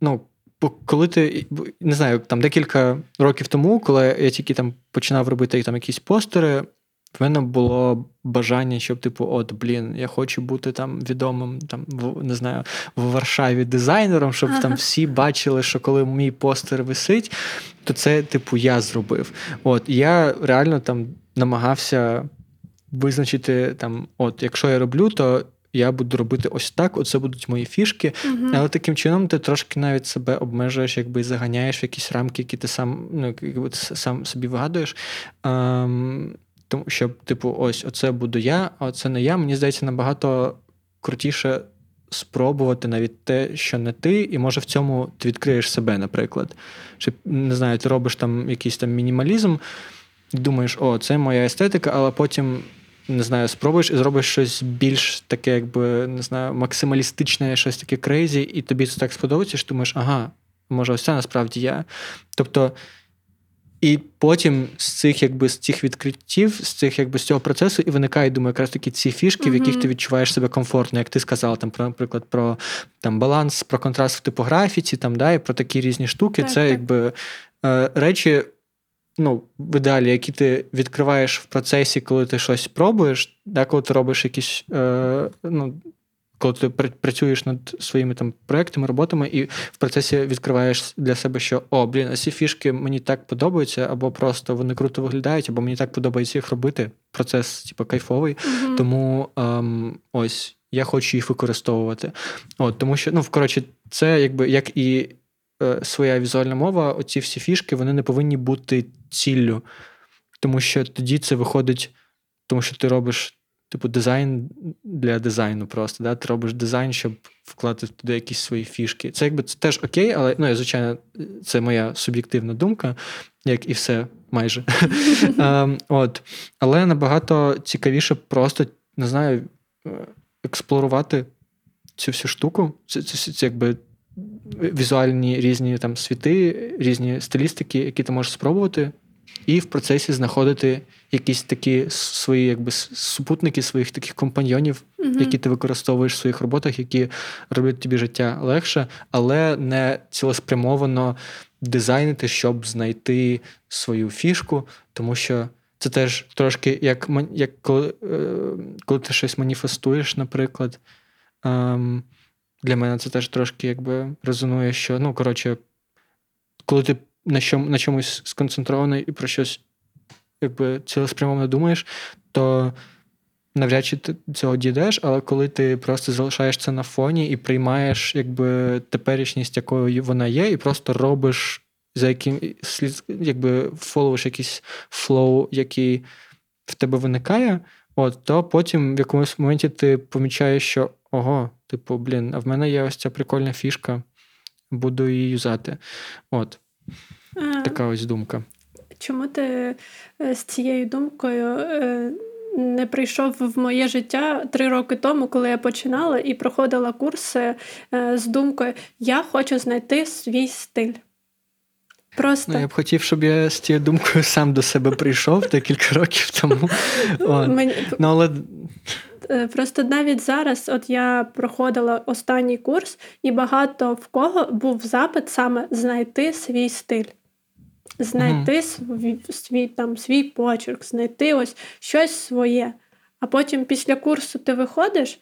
ну, бо коли ти, не знаю, там декілька років тому, коли я тільки там починав робити там якісь постери, в мене було бажання, щоб, типу, от, блін, я хочу бути там відомим, там, не знаю, в Варшаві дизайнером, щоб ага. там всі бачили, що коли мій постер висить, то це, типу, я зробив. От, я реально там намагався визначити, там, от, якщо я роблю, то я буду робити ось так, оце будуть мої фішки. Угу. Але таким чином ти трошки навіть себе обмежуєш, якби заганяєш в якісь рамки, які ти сам, ну, якби ти сам собі вигадуєш. Ем, тому що, типу, ось, оце буду я, а оце не я. Мені здається, набагато крутіше спробувати навіть те, що не ти, і, може, в цьому ти відкриєш себе, наприклад. Чи, не знаю, ти робиш там якийсь там мінімалізм, думаєш, о, це моя естетика, але потім, не знаю, спробуєш і зробиш щось більш таке, якби, не знаю, максималістичне, щось таке крейзі, і тобі це так сподобається, що думаєш, ага, може, ось це насправді я. Тобто, і потім з цих, якби, з цих відкриттів, з цих, якби, з цього процесу і виникає, думаю, якраз такі ці фішки, mm-hmm. в яких ти відчуваєш себе комфортно, як ти сказала, там, про, наприклад, про там баланс, про контраст в типографіці, там, да, і про такі різні штуки. Так, це, так. якби, речі, ну, в ідеалі, які ти відкриваєш в процесі, коли ти щось пробуєш, да, коли ти робиш якісь, е, ну, коли ти працюєш над своїми там проектами, роботами, і в процесі відкриваєш для себе, що о, блін, а ці фішки мені так подобаються, або просто вони круто виглядають, або мені так подобається їх робити. Процес, типу, кайфовий. Mm-hmm. Тому ем, ось, я хочу їх використовувати. От, тому що, ну, коротше, це якби як і е, своя візуальна мова, оці всі фішки, вони не повинні бути ціллю. Тому що тоді це виходить, тому що ти робиш типу дизайн для дизайну просто, да? Ти робиш дизайн, щоб вкладати туди якісь свої фішки. Це якби це теж окей, але, ну, звичайно, це моя суб'єктивна думка, як і все майже. От. Але набагато цікавіше просто, не знаю, експлорувати цю всю штуку, це, це, це якби візуальні різні там світи, різні стилістики, які ти можеш спробувати, і в процесі знаходити якісь такі свої якби супутники, своїх таких компаньйонів, mm-hmm. які ти використовуєш в своїх роботах, які роблять тобі життя легше, але не цілеспрямовано дизайнити, щоб знайти свою фішку, тому що це теж трошки як, як коли, коли ти щось маніфестуєш, наприклад. Для мене це теж трошки якби резонує, що, ну, коротше, коли ти на чому, на чомусь сконцентрований і про щось якби цілеспрямовано думаєш, то навряд чи ти цього дійдеш, але коли ти просто залишаєш це на фоні і приймаєш якби теперішність, якою вона є, і просто робиш за яким слід, якби фоловиш якийсь флоу, який в тебе виникає, от, то потім в якомусь моменті ти помічаєш, що ого, типу, блін, а в мене є ось ця прикольна фішка, буду її юзати. От. Така ось думка. Чому ти з цією думкою не прийшов в моє життя три роки тому, коли я починала і проходила курси з думкою «Я хочу знайти свій стиль». Просто. Ну, я б хотів, щоб я з цією думкою сам до себе прийшов декілька років тому. Мені... Ну, але... Просто навіть зараз, от я проходила останній курс, і багато в кого був запит саме знайти свій стиль, знайти mm. свій, свій, там, свій почерк, знайти ось щось своє. А потім після курсу ти виходиш,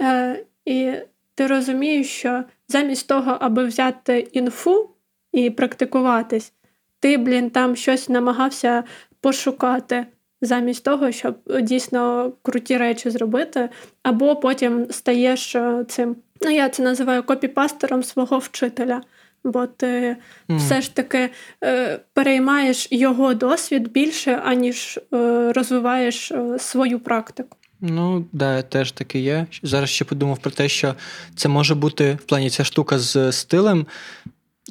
е, і ти розумієш, що замість того, аби взяти інфу і практикуватись, ти, блін, там щось намагався пошукати. Замість того, щоб дійсно круті речі зробити, або потім стаєш цим, ну я це називаю копіпастером свого вчителя, бо ти mm. все ж таки е, переймаєш його досвід більше, аніж е, розвиваєш е, свою практику. Ну, да, теж таки є. Зараз ще подумав про те, що це може бути, в плані ця штука з стилем,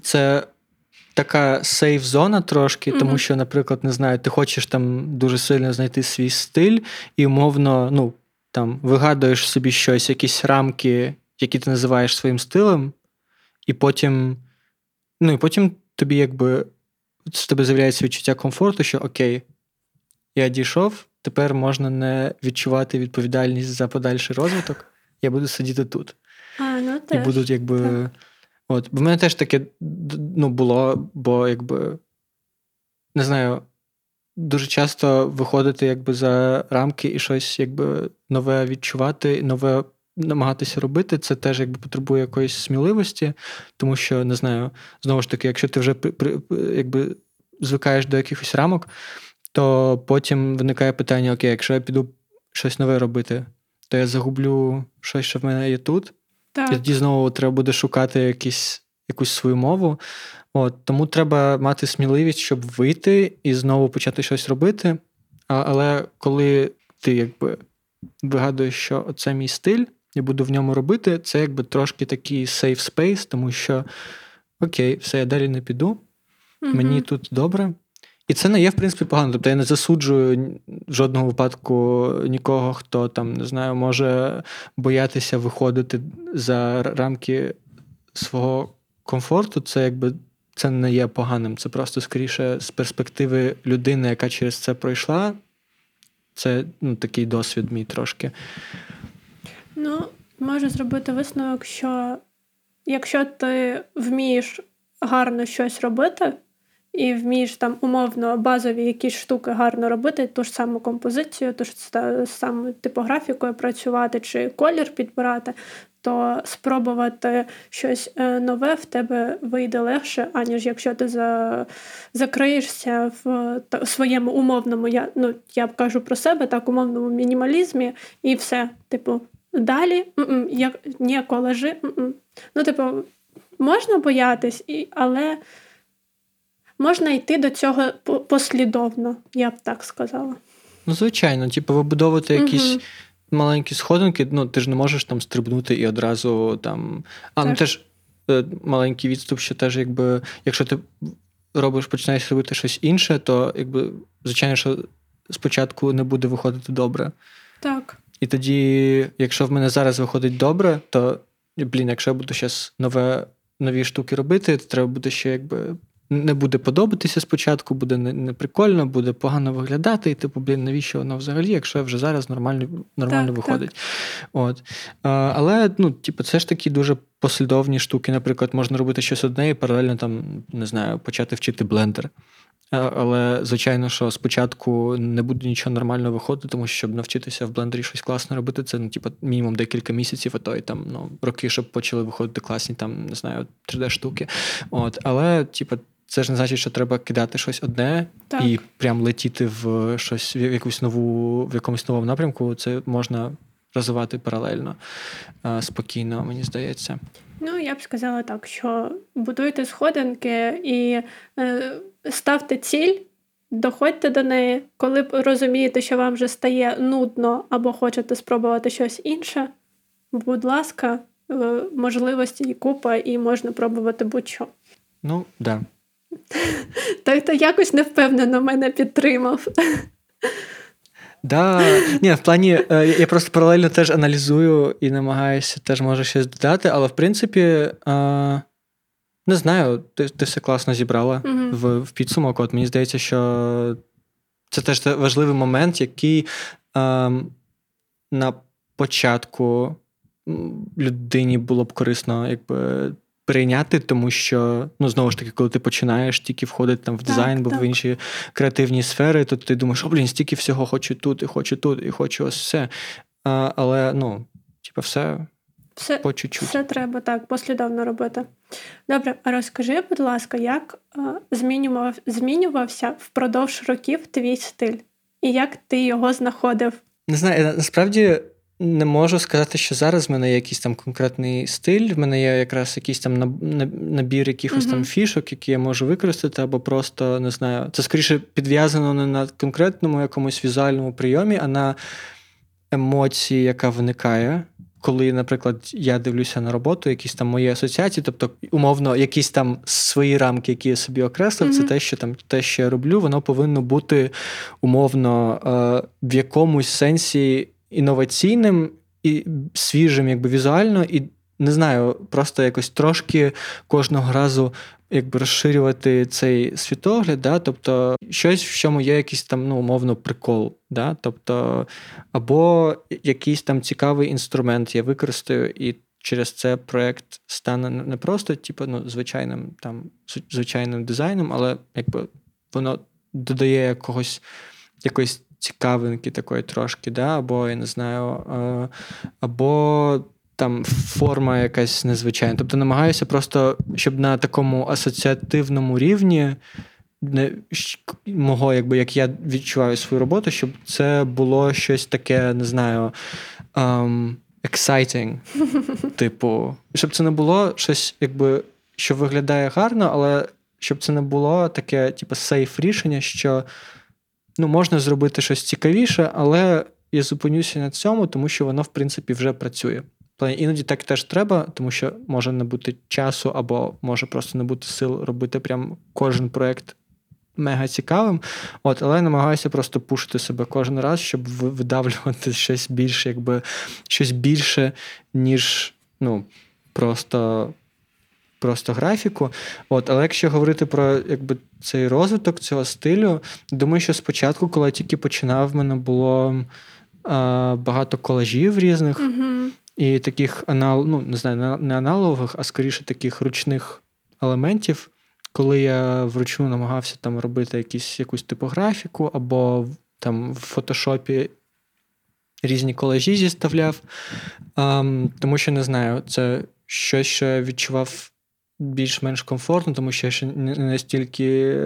це... така сейф-зона трошки, mm-hmm. тому що, наприклад, не знаю, ти хочеш там дуже сильно знайти свій стиль і, умовно, ну, там, вигадуєш собі щось, якісь рамки, які ти називаєш своїм стилем, і потім, ну, і потім тобі, якби, в тебе з'являється відчуття комфорту, що окей, я дійшов, тепер можна не відчувати відповідальність за подальший розвиток, я буду сидіти тут. А, ну, і будуть, якби... Так. От, бо в мене теж таке, ну, було, бо, якби, не знаю, дуже часто виходити, якби, за рамки і щось, якби, нове відчувати, нове намагатися робити, це теж, якби, потребує якоїсь сміливості, тому що, не знаю, знову ж таки, якщо ти вже, якби, звикаєш до якихось рамок, то потім виникає питання, окей, якщо я піду щось нове робити, то я загублю щось, що в мене є тут. Так. І тоді знову треба буде шукати якісь, якусь свою мову. От, тому треба мати сміливість, щоб вийти і знову почати щось робити. А, але коли ти якби вигадуєш, що оце мій стиль, я буду в ньому робити, це якби трошки такий safe space, тому що окей, все, я далі не піду, угу. мені тут добре. І це не є, в принципі, погано. Тобто я не засуджую в жодного випадку нікого, хто там, не знаю, може боятися виходити за рамки свого комфорту. Це якби це не є поганим. Це просто скоріше з перспективи людини, яка через це пройшла. Це, ну, такий досвід мій трошки. Ну, можу зробити висновок, що якщо ти вмієш гарно щось робити, і вмієш там умовно базові якісь штуки гарно робити, ту ж саму композицію, ту ж саму типографікою працювати чи колір підбирати, то спробувати щось нове в тебе вийде легше, аніж якщо ти за... закриєшся в та... своєму умовному, я, ну, я б кажу про себе, так, умовному мінімалізмі, і все, типу, далі, як не колажи, м-м. Ну, типу, можна боятись, і... але можна йти до цього послідовно, я б так сказала. Ну, звичайно, типу, вибудовувати якісь маленькі сходинки, ну, ти ж не можеш там стрибнути і одразу там... А, ну, теж маленький відступ, що теж, якби, якщо ти робиш, починаєш робити щось інше, то, якби, звичайно, що спочатку не буде виходити добре. Так. І тоді, якщо в мене зараз виходить добре, то, блін, якщо я буду зараз нове, нові штуки робити, то треба буде ще, якби... Не буде подобатися спочатку, буде неприкольно, буде погано виглядати, і типу, блін, навіщо воно взагалі, якщо вже зараз нормально, нормально так, виходить. Так. От. Але, ну, типу, це ж такі дуже послідовні штуки. Наприклад, можна робити щось одне і паралельно, там, не знаю, почати вчити блендер. Але, звичайно, що спочатку не буде нічого нормально виходити, тому що, щоб навчитися в блендері щось класно робити, це, ну, типу, мінімум декілька місяців, а то й там, ну, роки, щоб почали виходити класні, там, не знаю, три-ді штуки. От. Але, типу, це ж не значить, що треба кидати щось одне так. і прям летіти в щось, в якусь нову, в якомусь новому напрямку. Це можна розвивати паралельно, спокійно, мені здається. Ну, я б сказала так, що будуйте сходинки і ставте ціль, доходьте до неї. Коли б розумієте, що вам вже стає нудно або хочете спробувати щось інше, будь ласка, можливості і купа, і можна пробувати будь-що. Ну, да. Так, то якось невпевнено мене підтримав. Да, ні, в плані, я просто паралельно теж аналізую і намагаюся теж, може, щось додати, але, в принципі, не знаю, ти, ти все класно зібрала mm-hmm. в, в підсумок. От мені здається, що це теж важливий момент, який на початку людині було б корисно, якби, прийняти, тому що, ну, знову ж таки, коли ти починаєш тільки входити там в дизайн, так, бо так. в інші креативні сфери, то ти думаєш, о, блін, стільки всього хочу тут, і хочу тут, і хочу ось все. А, але, ну, типу, все, все по чуть-чуть. Все треба, так, послідовно робити. Добре, а розкажи, будь ласка, як змінював, змінювався впродовж років твій стиль? І як ти його знаходив? Не знаю, насправді... Не можу сказати, що зараз в мене є якийсь там конкретний стиль, в мене є якраз якийсь там набір якихось mm-hmm. там фішок, які я можу використати, або просто, не знаю, це скоріше підв'язано не на конкретному якомусь візуальному прийомі, а на емоції, яка виникає, коли, наприклад, я дивлюся на роботу, якісь там мої асоціації, тобто, умовно, якісь там свої рамки, які я собі окреслив, mm-hmm. це те, що там, те, що я роблю, воно повинно бути умовно в якомусь сенсі інноваційним і свіжим, якби, візуально, і, не знаю, просто якось трошки кожного разу, якби, розширювати цей світогляд, да? Тобто щось, в чому є якийсь там, ну, умовно, прикол, да? Тобто, або якийсь там цікавий інструмент я використаю, і через це проєкт стане не просто, типу, ну, звичайним там, звичайним дизайном, але, якби, воно додає якогось, якоїсь цікавинки такої трошки, да? Або, я не знаю, або там форма якась незвичайна. Тобто намагаюся просто, щоб на такому асоціативному рівні не, мого, якби, як я відчуваю свою роботу, щоб це було щось таке, не знаю, um, exciting, типу. Щоб це не було щось, якби, що виглядає гарно, але щоб це не було таке, типу, сейф рішення, що, ну, можна зробити щось цікавіше, але я зупинюся на цьому, тому що воно, в принципі, вже працює. Іноді так теж треба, тому що може не бути часу, або може просто не бути сил робити прям кожен проєкт мега цікавим. От, але я намагаюся просто пушити себе кожен раз, щоб видавлювати щось більше, якби, щось більше, ніж, ну, просто... просто графіку. От, але якщо говорити про, якби, цей розвиток цього стилю, думаю, що спочатку, коли я тільки починав, в мене було е, багато колажів різних mm-hmm. і таких анал, ну, не знаю, не аналогових, а скоріше таких ручних елементів, коли я вручну намагався там робити якісь, якусь типографіку або там в фотошопі різні колажі зіставляв, um, тому що, не знаю, це щось, що я відчував більш-менш комфортно, тому що я ще не настільки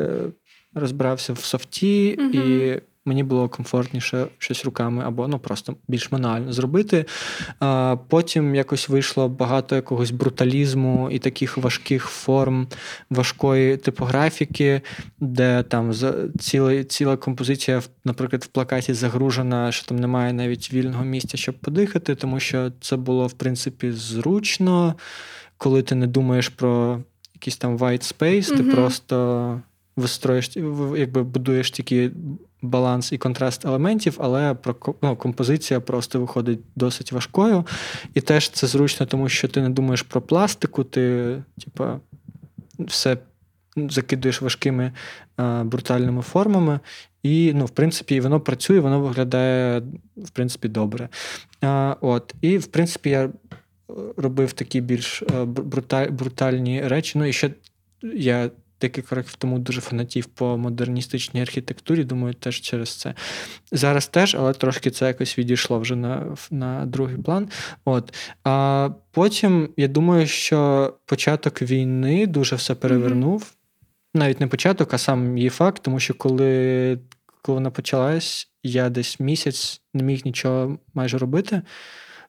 розбирався в софті, mm-hmm. і мені було комфортніше щось руками або ну, просто більш мануально зробити. А, потім якось вийшло багато якогось бруталізму і таких важких форм, важкої типографіки, де там ціла, ціла композиція, наприклад, в плакаті загружена, що там немає навіть вільного місця, щоб подихати, тому що це було, в принципі, зручно, коли ти не думаєш про якийсь там white space, mm-hmm. ти просто вистроїш, якби будуєш тільки баланс і контраст елементів, але про, ну, композиція просто виходить досить важкою. І теж це зручно, тому що ти не думаєш про пластику, ти типа, все закидуєш важкими а, брутальними формами. І, ну, в принципі, воно працює, воно виглядає, в принципі, добре. А, от. І, в принципі, я робив такі більш брута, брутальні речі. Ну, і ще я декілька років тому дуже фанатів по модерністичній архітектурі, думаю, теж через це. Зараз теж, але трошки це якось відійшло вже на, на другий план. От. А потім, я думаю, що початок війни дуже все перевернув. Mm-hmm. Навіть не початок, а сам її факт, тому що коли, коли вона почалась, я десь місяць не міг нічого майже робити,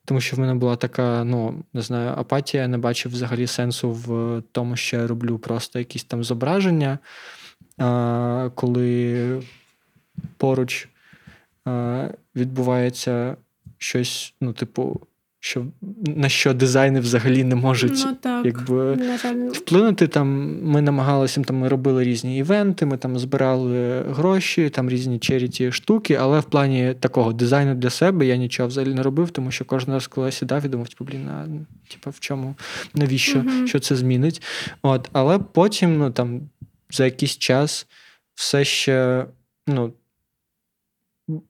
тому що в мене була така, ну, не знаю, апатія, я не бачив взагалі сенсу в тому, що я роблю просто якісь там зображення, коли поруч відбувається щось, ну, типу, що, на що дизайни взагалі не можуть, ну, так, якби, вплинути. Там, ми намагалися, там, ми робили різні івенти, ми там збирали гроші, там різні черіті штуки, але в плані такого дизайну для себе я нічого взагалі не робив, тому що кожен раз, коли я сідав, я думав, типу, блін, а, типу, в чому, навіщо, угу. що це змінить. От, але потім, ну, там, за якийсь час все ще, ну,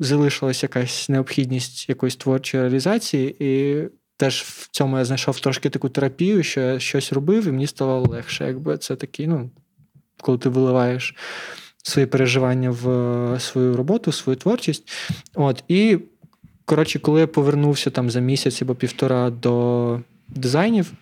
залишилась якась необхідність якоїсь творчої реалізації, і теж в цьому я знайшов трошки таку терапію, що я щось робив, і мені стало легше. Якби це такий, ну, коли ти виливаєш свої переживання в свою роботу, в свою творчість. От, і, коротше, коли я повернувся там за місяць або півтора до дизайнів,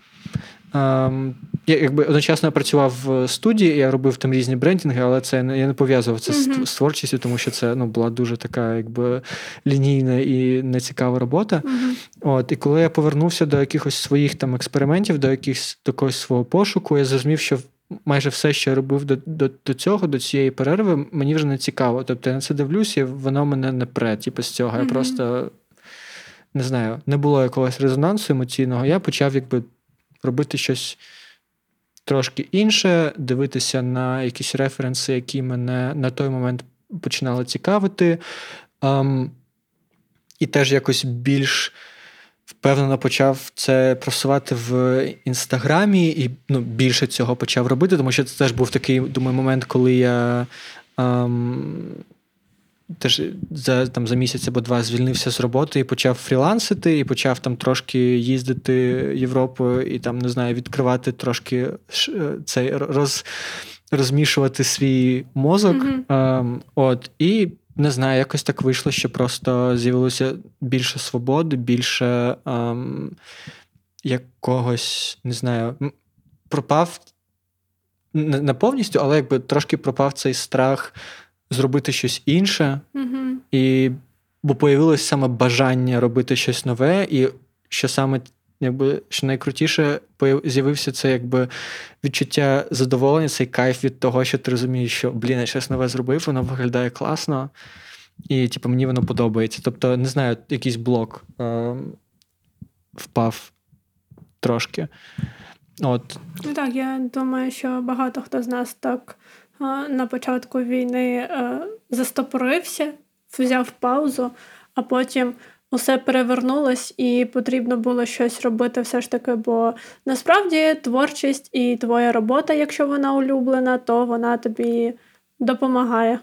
ем, я якби одночасно працював в студії, я робив там різні брендінги, але це я не пов'язував це mm-hmm. з творчістю, тому що це, ну, була дуже така, якби, лінійна і нецікава робота. Mm-hmm. От, і коли я повернувся до якихось своїх там експериментів, до якихось до якогось свого пошуку, я зрозумів, що майже все, що я робив до, до, до цього, до цієї перерви, мені вже не цікаво. Тобто я на це дивлюся, і воно мене не пре, типу, з цього. Mm-hmm. Я просто, не знаю, не було якогось резонансу емоційного. Я почав, якби, робити щось трошки інше, дивитися на якісь референси, які мене на той момент починали цікавити. Um, і теж якось більш впевнено почав це просувати в Інстаграмі і, ну, більше цього почав робити, тому що це теж був такий, думаю, момент, коли я Um, теж за, там, за місяць або два звільнився з роботи і почав фрілансити, і почав там трошки їздити Європою і там, не знаю, відкривати трошки цей, роз, розмішувати свій мозок. Mm-hmm. Ем, от, і, не знаю, якось так вийшло, що просто з'явилося більше свободи, більше ем, якогось, не знаю, пропав не повністю, але якби трошки пропав цей страх зробити щось інше, mm-hmm. і, бо появилось саме бажання робити щось нове, і що саме, якби, що найкрутіше, з'явився це, якби, відчуття задоволення, цей кайф від того, що ти розумієш, що, блін, я щось нове зробив, воно виглядає класно, і, типу, мені воно подобається. Тобто, не знаю, якийсь блок е- впав трошки. От. Ну так, я думаю, що багато хто з нас так на початку війни застопорився, взяв паузу, а потім усе перевернулось і потрібно було щось робити все ж таки, бо насправді творчість і твоя робота, якщо вона улюблена, то вона тобі допомагає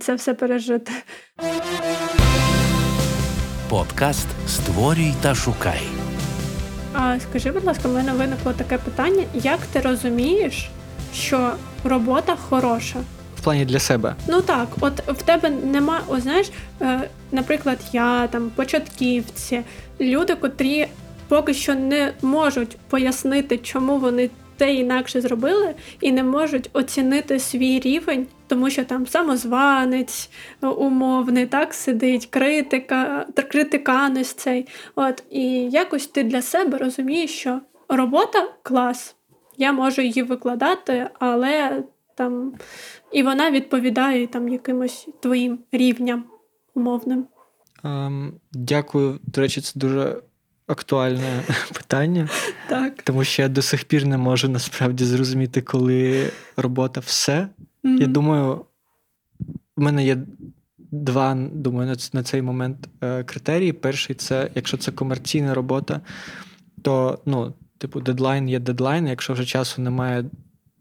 це все пережити. Подкаст «Створюй та шукай». А скажи, будь ласка, в мене виникло таке питання, як ти розумієш, що робота хороша. В плані для себе? Ну так, от в тебе нема, о, знаєш, е, наприклад, я, там, початківці, люди, котрі поки що не можуть пояснити, чому вони те інакше зробили, і не можуть оцінити свій рівень, тому що там самозванець умовний, так, сидить, критика, критикан ось цей. От, і якось ти для себе розумієш, що робота – клас, я можу її викладати, але там, і вона відповідає там якимось твоїм рівням умовним. Um, дякую. До речі, це дуже актуальне питання. Так. Тому що я до сих пір не можу насправді зрозуміти, коли робота все. Mm-hmm. Я думаю, в мене є два, думаю, на цей момент критерії. Перший – це, якщо це комерційна робота, то, ну, типу, дедлайн є дедлайн. Якщо вже часу немає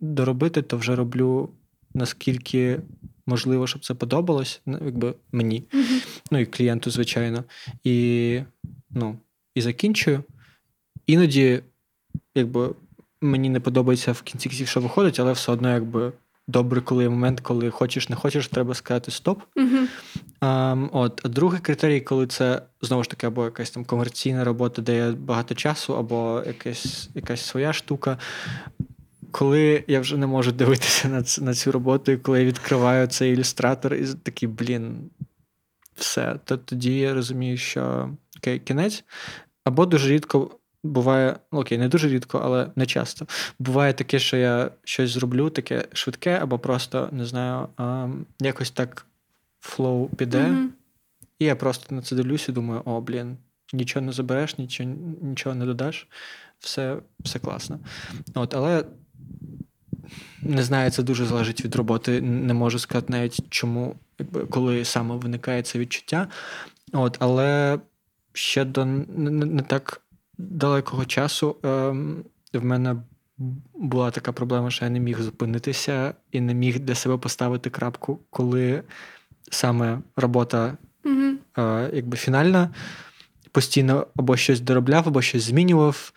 доробити, то вже роблю наскільки можливо, щоб це подобалось, якби мені, mm-hmm. ну і клієнту, звичайно. І, ну, і закінчую. Іноді, якби, мені не подобається в кінці кінців, що виходить, але все одно, якби, добре, коли є момент, коли хочеш, не хочеш, треба сказати стоп. Mm-hmm. Um, от. А другий критерій, коли це, знову ж таки, або якась там комерційна робота, де є багато часу, або якась, якась своя штука, коли я вже не можу дивитися на цю, на цю роботу, і коли я відкриваю цей ілюстратор і такий, блін, все, то тоді я розумію, що окей, кінець. Або дуже рідко буває, окей, не дуже рідко, але не часто, буває таке, що я щось зроблю, таке швидке, або просто, не знаю, якось так флоу піде, mm-hmm. і я просто на це дивлюсь і думаю, о, блін, нічого не забереш, нічого, нічого не додаш, все, все класно. От, але не знаю, це дуже залежить від роботи. Не можу сказати навіть, чому, коли саме виникає це відчуття. От, але ще до не так далекого часу ем, в мене була така проблема, що я не міг зупинитися і не міг для себе поставити крапку, коли саме робота mm-hmm. е, якби фінальна, постійно або щось доробляв, або щось змінював.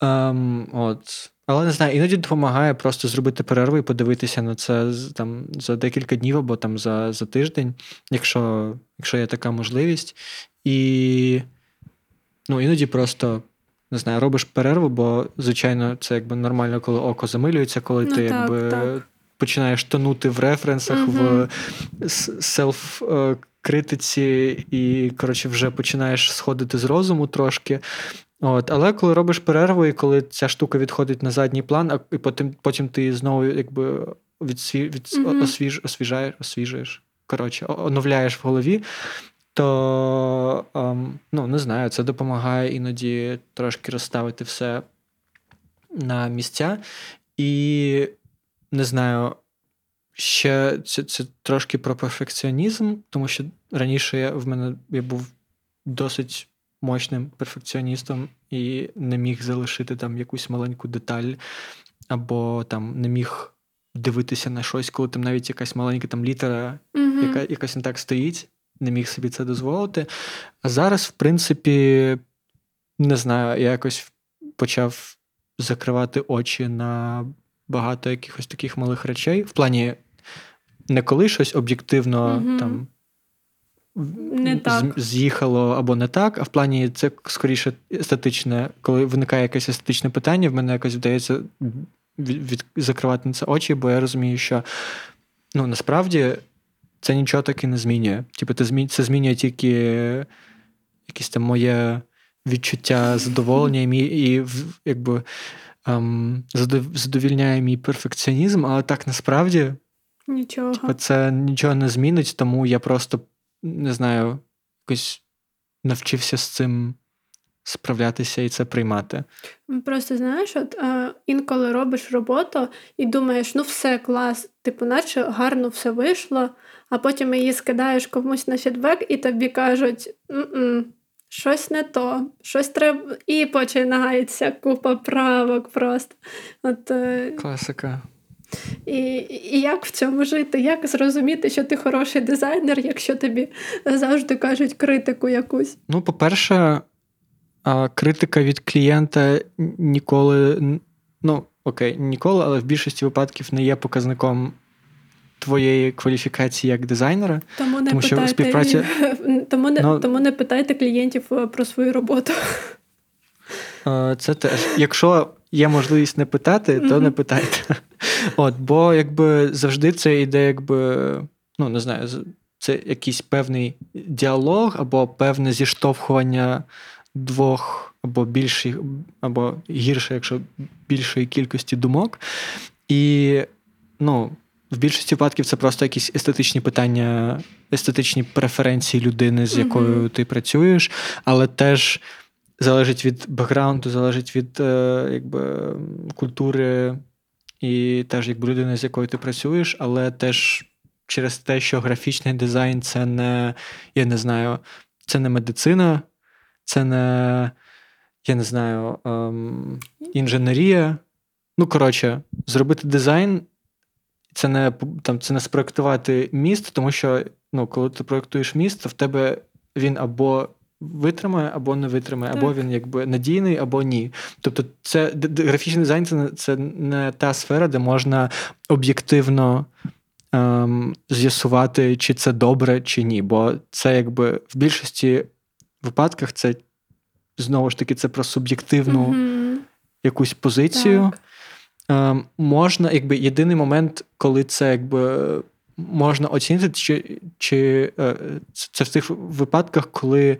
Ем, от. Але, не знаю, іноді допомагає просто зробити перерву і подивитися на це там, за декілька днів або там, за, за тиждень, якщо, якщо є така можливість. І, ну, іноді просто, не знаю, робиш перерву, бо, звичайно, це якби нормально, коли око замилюється, коли ну, ти так, якби так. починаєш тонути в референсах, mm-hmm. в селф-критиці і, коротше, вже починаєш сходити з розуму трошки. От, але коли робиш перерву, і коли ця штука відходить на задній план, а і потім, потім ти знову якби відсві, від, mm-hmm. освіж, освіжаєш, освіжуєш, коротше, оновляєш в голові, то, ем, ну, не знаю, це допомагає іноді трошки розставити все на місця. І, не знаю, ще це, це трошки про перфекціонізм, тому що раніше я, в мене я був досить мощним перфекціоністом і не міг залишити там якусь маленьку деталь, або там не міг дивитися на щось, коли там навіть якась маленька там літера, mm-hmm. яка якась не так стоїть, не міг собі це дозволити. А зараз, в принципі, не знаю, я якось почав закривати очі на багато якихось таких малих речей. В плані, не коли щось об'єктивно mm-hmm. там не так з'їхало або не так, а в плані це скоріше естетичне, коли виникає якесь естетичне питання, в мене якось вдається від, від, закривати на це очі, бо я розумію, що ну, насправді це нічого таки не змінює. Типу, це змінює тільки якесь там моє відчуття задоволення і, і якби ем, задовільняє мій перфекціонізм, але так насправді нічого. Типу, це нічого не змінить, тому я просто не знаю, якось навчився з цим справлятися і це приймати. Просто, знаєш, от е, інколи робиш роботу і думаєш, ну все, клас, типу, наче гарно все вийшло, а потім її скидаєш комусь на фідбек і тобі кажуть, м-м, щось не то, щось треба, і починається купа правок просто. От, е... Класика. І, і як в цьому жити? Як зрозуміти, що ти хороший дизайнер, якщо тобі завжди кажуть критику якусь? Ну, по-перше, критика від клієнта ніколи, ну, окей, ніколи, але в більшості випадків не є показником твоєї кваліфікації як дизайнера. Тому не, тому, питайте, співпраця... тому не, Но... тому не питайте клієнтів про свою роботу. Це теж. Якщо є можливість не питати, то mm-hmm. не питайте. От, бо якби завжди це йде, якби, ну, не знаю, це якийсь певний діалог або певне зіштовхування двох або більших, або гірше, якщо більшої кількості думок. І, ну, в більшості випадків це просто якісь естетичні питання, естетичні преференції людини, з якою mm-hmm. ти працюєш, але теж залежить від бекграунду, залежить від е, якби, культури і теж якби людини, з якою ти працюєш, але теж через те, що графічний дизайн – це не, я не знаю, це не медицина, це не, я не знаю, е, інженерія. Ну, коротше, зробити дизайн – це не там, це не спроектувати міст, тому що, ну, коли ти проектуєш міст, то в тебе він або витримає або не витримає, так. або він якби надійний, або ні. Тобто це графічний дизайн це, це не та сфера, де можна об'єктивно ем, з'ясувати, чи це добре, чи ні. Бо це якби в більшості випадках це знову ж таки це про суб'єктивну mm-hmm. якусь позицію. Ем, можна, якби єдиний момент, коли це якби можна оцінити, чи, чи це в тих випадках, коли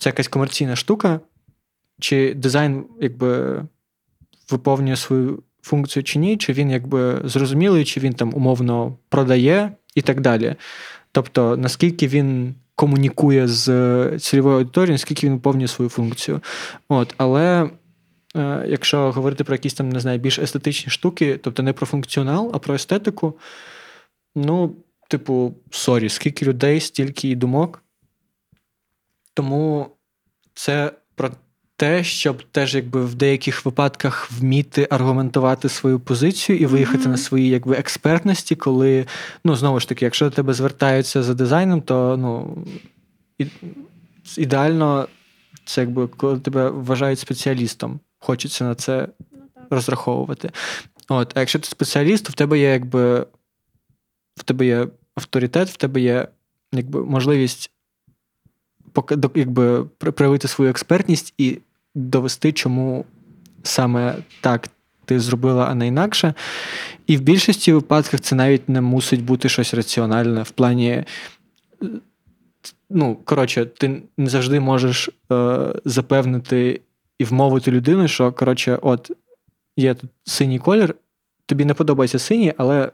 це якась комерційна штука, чи дизайн якби виповнює свою функцію чи ні, чи він якби зрозумілий, чи він там умовно продає і так далі. Тобто, наскільки він комунікує з цільовою аудиторією, наскільки він виповнює свою функцію. От, але якщо говорити про якісь там, не знаю, більш естетичні штуки, тобто не про функціонал, а про естетику, ну, типу, сорі, скільки людей, стільки і думок. Тому це про те, щоб теж якби в деяких випадках вміти аргументувати свою позицію і виїхати mm-hmm. на свої якби експертності, коли, ну, знову ж таки, якщо до тебе звертаються за дизайном, то, ну, і, ідеально це якби коли тебе вважають спеціалістом, хочеться на це розраховувати. От, а якщо ти спеціаліст, то в тебе є якби в тебе є авторитет, в тебе є якби, можливість якби, проявити свою експертність і довести, чому саме так ти зробила, а не інакше. І в більшості випадках це навіть не мусить бути щось раціональне. В плані, ну, коротше, ти не завжди можеш е- запевнити і вмовити людину, що, коротше, от, є тут синій колір, тобі не подобається синій, але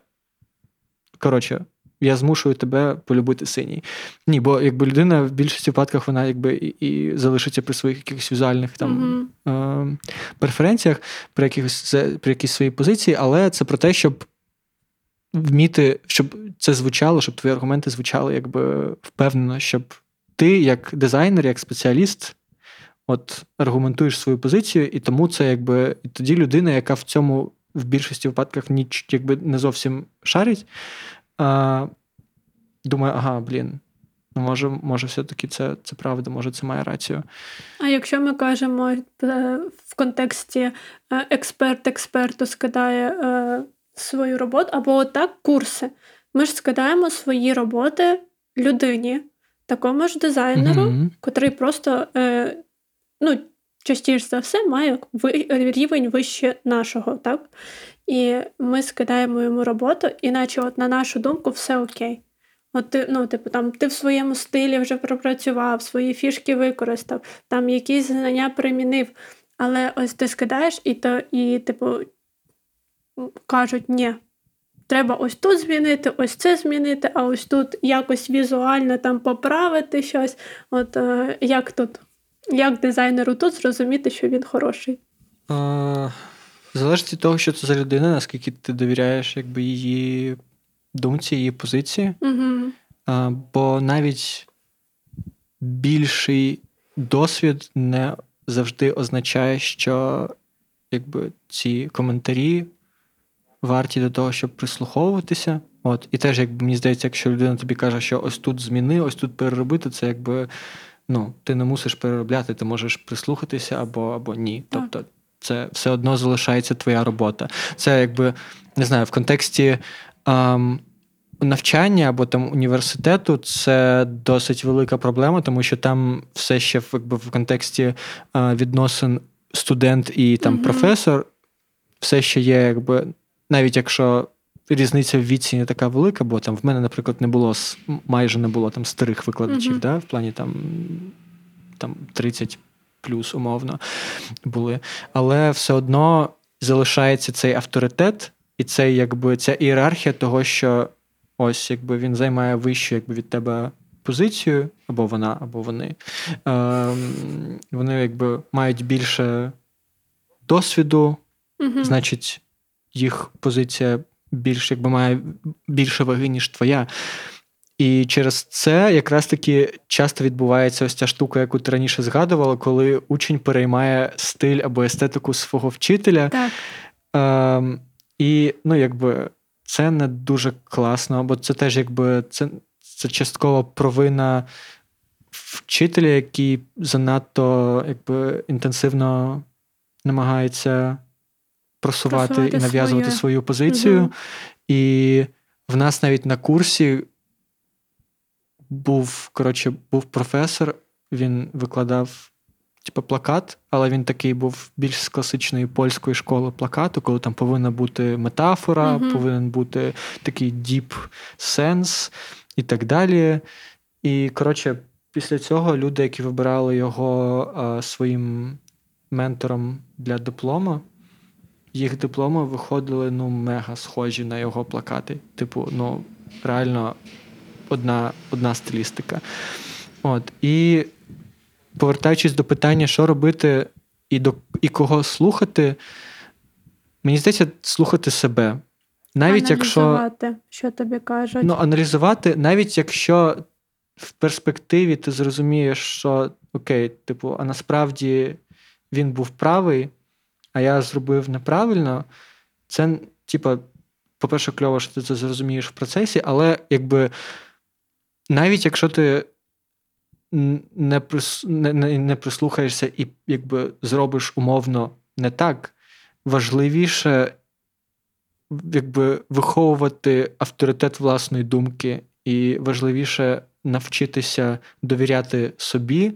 коротше, я змушую тебе полюбити синій. Ні, бо якби людина в більшості випадках вона якби і, і залишиться при своїх якихось візуальних там mm-hmm. е- преференціях, при якихось при якісь свої позиції, але це про те, щоб вміти, щоб це звучало, щоб твої аргументи звучали якби впевнено, щоб ти як дизайнер, як спеціаліст от аргументуєш свою позицію, і тому це якби і тоді людина, яка в цьому в більшості випадках ніч, якби не зовсім шарить. А, думаю, ага, блін, може, може все-таки це, це правда, може це має рацію. А якщо ми кажемо в контексті експерт експерту скидає свою роботу, або отак курси, ми ж скидаємо свої роботи людині, такому ж дизайнеру, mm-hmm. котрий просто, ну, частіше за все, має рівень вище нашого, так? І ми скидаємо йому роботу, іначе от на нашу думку все окей. От ти, ну, типу, там, ти в своєму стилі вже пропрацював, свої фішки використав, там якісь знання примінив, але ось ти скидаєш і, то, і типу, кажуть, ні, треба ось тут змінити, ось це змінити, а ось тут якось візуально там поправити щось. От е, як тут? Як дизайнеру тут зрозуміти, що він хороший? Uh, залежить від того, що це за людина, наскільки ти довіряєш якби, її думці, її позиції. Uh-huh. Uh, бо навіть більший досвід не завжди означає, що якби, ці коментарі варті до того, щоб прислуховуватися. От. І теж, якби, мені здається, якщо людина тобі каже, що ось тут зміни, ось тут переробити, це якби... Ну, ти не мусиш переробляти, ти можеш прислухатися або, або ні. Так. Тобто це все одно залишається твоя робота. Це якби, не знаю, в контексті ем, навчання або там університету це досить велика проблема, тому що там все ще якби, в контексті е, відносин студент і там mm-hmm. професор, все ще є, якби, навіть якщо різниця в віці не така велика, бо там в мене, наприклад, не було, майже не було там старих викладачів, mm-hmm. да, в плані там, там тридцять плюс умовно були. Але все одно залишається цей авторитет і цей, якби, ця ієрархія того, що ось якби він займає вищу якби, від тебе позицію, або вона, або вони. Е, вони якби, мають більше досвіду, mm-hmm. значить, їх позиція більш, якби, має більше ваги, ніж твоя. І через це якраз таки часто відбувається ось ця штука, яку ти раніше згадувала, коли учень переймає стиль або естетику свого вчителя. Так. Е, і, ну, якби, це не дуже класно, бо це теж, якби, це, це частково провина вчителя, який занадто, якби, інтенсивно намагається просувати, просувати і нав'язувати своє. свою позицію. Угу. І в нас навіть на курсі був, коротше, був професор, він викладав, типу, плакат, але він такий був більш з класичної польської школи плакату, коли там повинна бути метафора, угу. повинен бути такий deep sense і так далі. І, коротше, після цього люди, які вибирали його а, своїм ментором для диплома, їх дипломи виходили, ну, мега схожі на його плакати. Типу, ну, реально одна, одна стилістика. От. І повертаючись до питання, що робити і, до, і кого слухати, мені здається, слухати себе. Навіть аналізувати, якщо, що тобі кажуть. Ну, аналізувати, навіть якщо в перспективі ти зрозумієш, що, окей, типу, а насправді він був правий, а я зробив неправильно, це, типа, по-перше, кльово, що ти це зрозумієш в процесі, але, якби, навіть якщо ти не, прис... не, не, не прислухаєшся і, якби, зробиш умовно не так, важливіше, якби, виховувати авторитет власної думки і важливіше навчитися довіряти собі.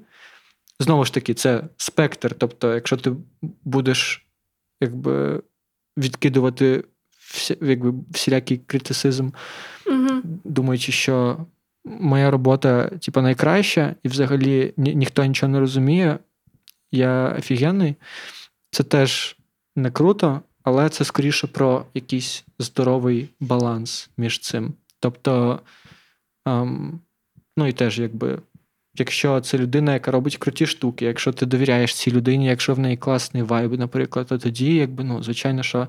Знову ж таки, це спектр, тобто, якщо ти будеш, якби, відкидувати всі, якби, всілякий критицизм, mm-hmm. думаючи, що моя робота, типу, найкраща, і взагалі ні, ніхто нічого не розуміє, я офігенний, це теж не круто, але це скоріше про якийсь здоровий баланс між цим. Тобто, ем, ну і теж, якби, якщо це людина, яка робить круті штуки, якщо ти довіряєш цій людині, якщо в неї класний вайб, наприклад, то тоді, якби, ну, звичайно, що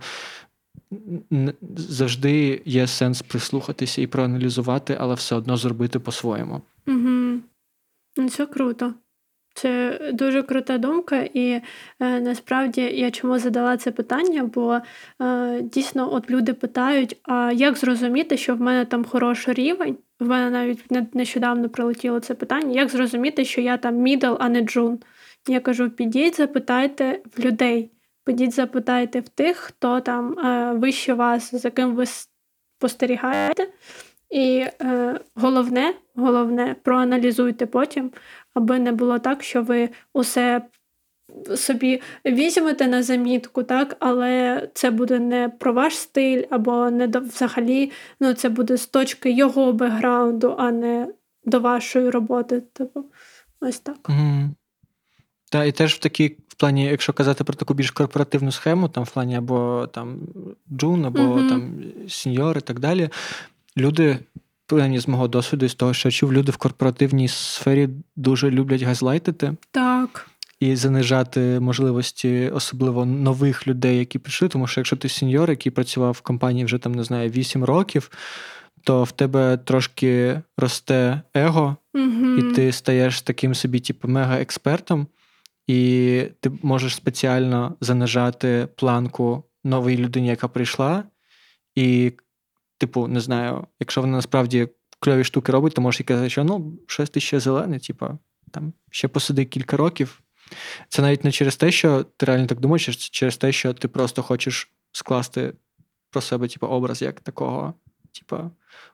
завжди є сенс прислухатися і проаналізувати, але все одно зробити по-своєму. Угу. Це круто. Це дуже крута думка, і е, насправді я чому задала це питання, бо е, дійсно от люди питають, а як зрозуміти, що в мене там хороший рівень? В мене навіть нещодавно прилетіло це питання, як зрозуміти, що я там middle, а не джун? Я кажу, підіть, запитайте в людей, підіть, запитайте в тих, хто там е, вище вас, за ким ви спостерігаєте. І е, головне, головне, проаналізуйте потім, аби не було так, що ви усе собі візьмете на замітку, так, але це буде не про ваш стиль, або не до, взагалі, ну, це буде з точки його бекграунду, а не до вашої роботи. Тобто, ось так. Mm-hmm. Та, і теж в такій, в плані, якщо казати про таку більш корпоративну схему, там в плані або там джун, або mm-hmm. там сеньор і так далі, люди, принаймні з мого досвіду, з того, що я чув, люди в корпоративній сфері дуже люблять газлайтити. Так. І занижати можливості особливо нових людей, які прийшли. Тому що якщо ти сеньор, який працював в компанії вже, там, не знаю, вісім років, то в тебе трошки росте его, угу. і ти стаєш таким собі, типу, мега-експертом, і ти можеш спеціально занижати планку новій людині, яка прийшла, і, типу, не знаю, якщо вона насправді кльові штуки робить, то можеш і казати, що, ну, щось ти ще зелене, типу, там, ще посиди кілька років, Це навіть не через те, що ти реально так думаєш, це через те, що ти просто хочеш скласти про себе типу, образ як такого, типу,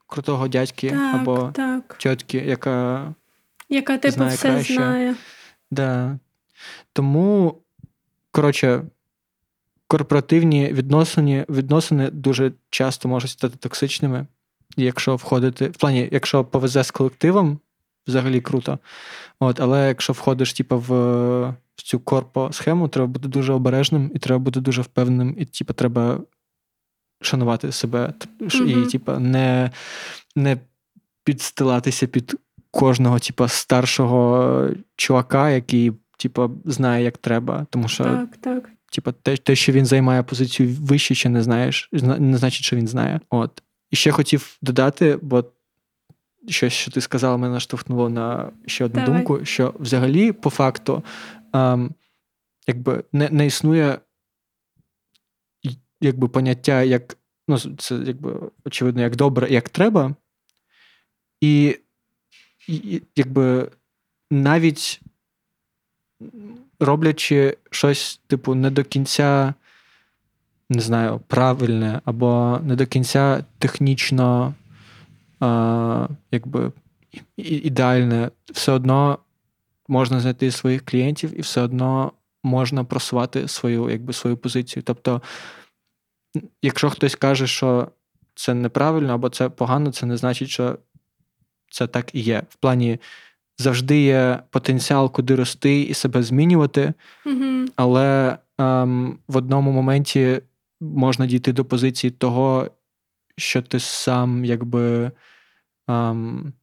крутого дядьки так, або так. тьотки, яка, яка типу знає все краще. Знає. Да. Тому, коротше, корпоративні відносини, відносини дуже часто можуть стати токсичними, якщо входити, в плані, якщо повезе з колективом, взагалі круто. От, але якщо входиш типу, в, в цю корпо-схему, треба бути дуже обережним і треба бути дуже впевненим, і типу, треба шанувати себе mm-hmm. і типу, не, не підстилатися під кожного типу, старшого чувака, який типу, знає, як треба. Тому що так, так. Типу, те, те, що він займає позицію вище, чи не знаєш, не значить, що він знає. От. І ще хотів додати, бо щось, що ти сказала, мене наштовхнуло на ще одну Давай. думку, що взагалі, по факту, ем, якби не, не існує якби, поняття, як, ну, це, якби, очевидно, як добре, як треба. І, і якби, навіть роблячи щось, типу, не до кінця, не знаю, правильне, або не до кінця технічно Uh, якби ідеальне, все одно можна знайти своїх клієнтів і все одно можна просувати свою, якби, свою позицію. Тобто, якщо хтось каже, що це неправильно або це погано, це не значить, що це так і є. В плані завжди є потенціал, куди рости і себе змінювати, mm-hmm. але um, в одному моменті можна дійти до позиції того, що ти сам, якби, ем,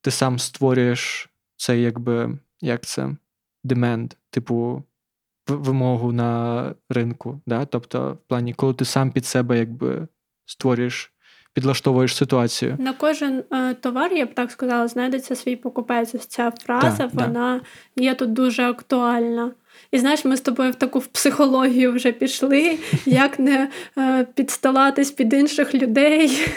ти сам створюєш цей, якби, як це, demand, типу, вимогу на ринку, да? Тобто, в плані, коли ти сам під себе, якби, створюєш, підлаштовуєш ситуацію. На кожен е, товар, я б так сказала, знайдеться свій покупець. Ось ця фраза, да, вона да. є тут дуже актуальна. І знаєш, ми з тобою в таку в психологію вже пішли, як не е, підстилатись під інших людей,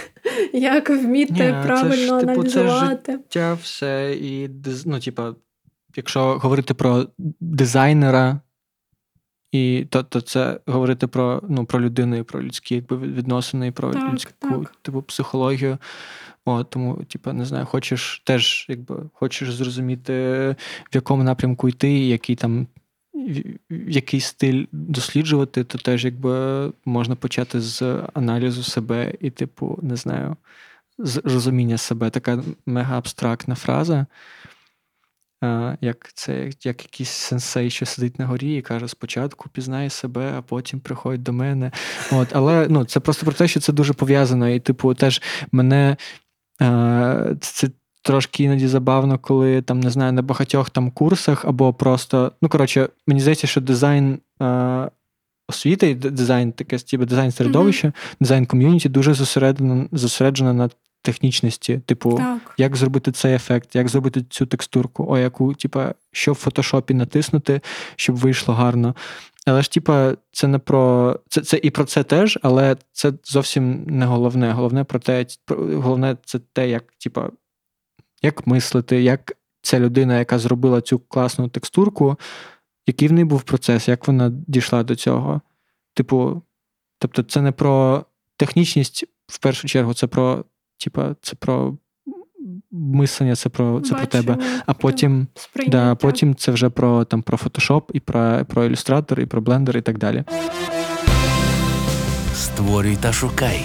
як вміти Ні, правильно це ж, аналізувати. Типу, це життя, все. І, ну, типа, якщо говорити про дизайнера, і, то, то це говорити про, ну, про людину і про людські якби, відносини, і про так, людську так. Типу, психологію. О, тому, типу, не знаю, хочеш теж якби, хочеш зрозуміти, в якому напрямку йти, і який там який стиль досліджувати, то теж якби можна почати з аналізу себе і, типу, не знаю, з розуміння себе. Така мега-абстрактна фраза, як це, як, як якийсь сенсей, що сидить на горі і каже, спочатку пізнай себе, а потім приходь до мене. От, але, ну, це просто про те, що це дуже пов'язано. І, типу, теж мене це трошки іноді забавно, коли, там, не знаю, на багатьох там курсах або просто, ну, коротше, мені здається, що дизайн е- освіти, дизайн таке, типу, дизайн середовища, mm-hmm. дизайн ком'юніті дуже зосереджено, зосереджено на технічності. Типу, так. як зробити цей ефект, як зробити цю текстурку, о, яку, типу, що в фотошопі натиснути, щоб вийшло гарно. Але ж, типу, це не про... Це, це і про це теж, але це зовсім не головне. Головне про те, головне це те, як, типу, як мислити, як ця людина, яка зробила цю класну текстурку, який в неї був процес, як вона дійшла до цього. Типу, тобто це не про технічність, в першу чергу, це про, типу, це про мислення, це про, це про тебе. А потім, да, потім це вже про, там, про Photoshop, і про, про ілюстратор, і про блендер, і так далі. Створюй та шукай.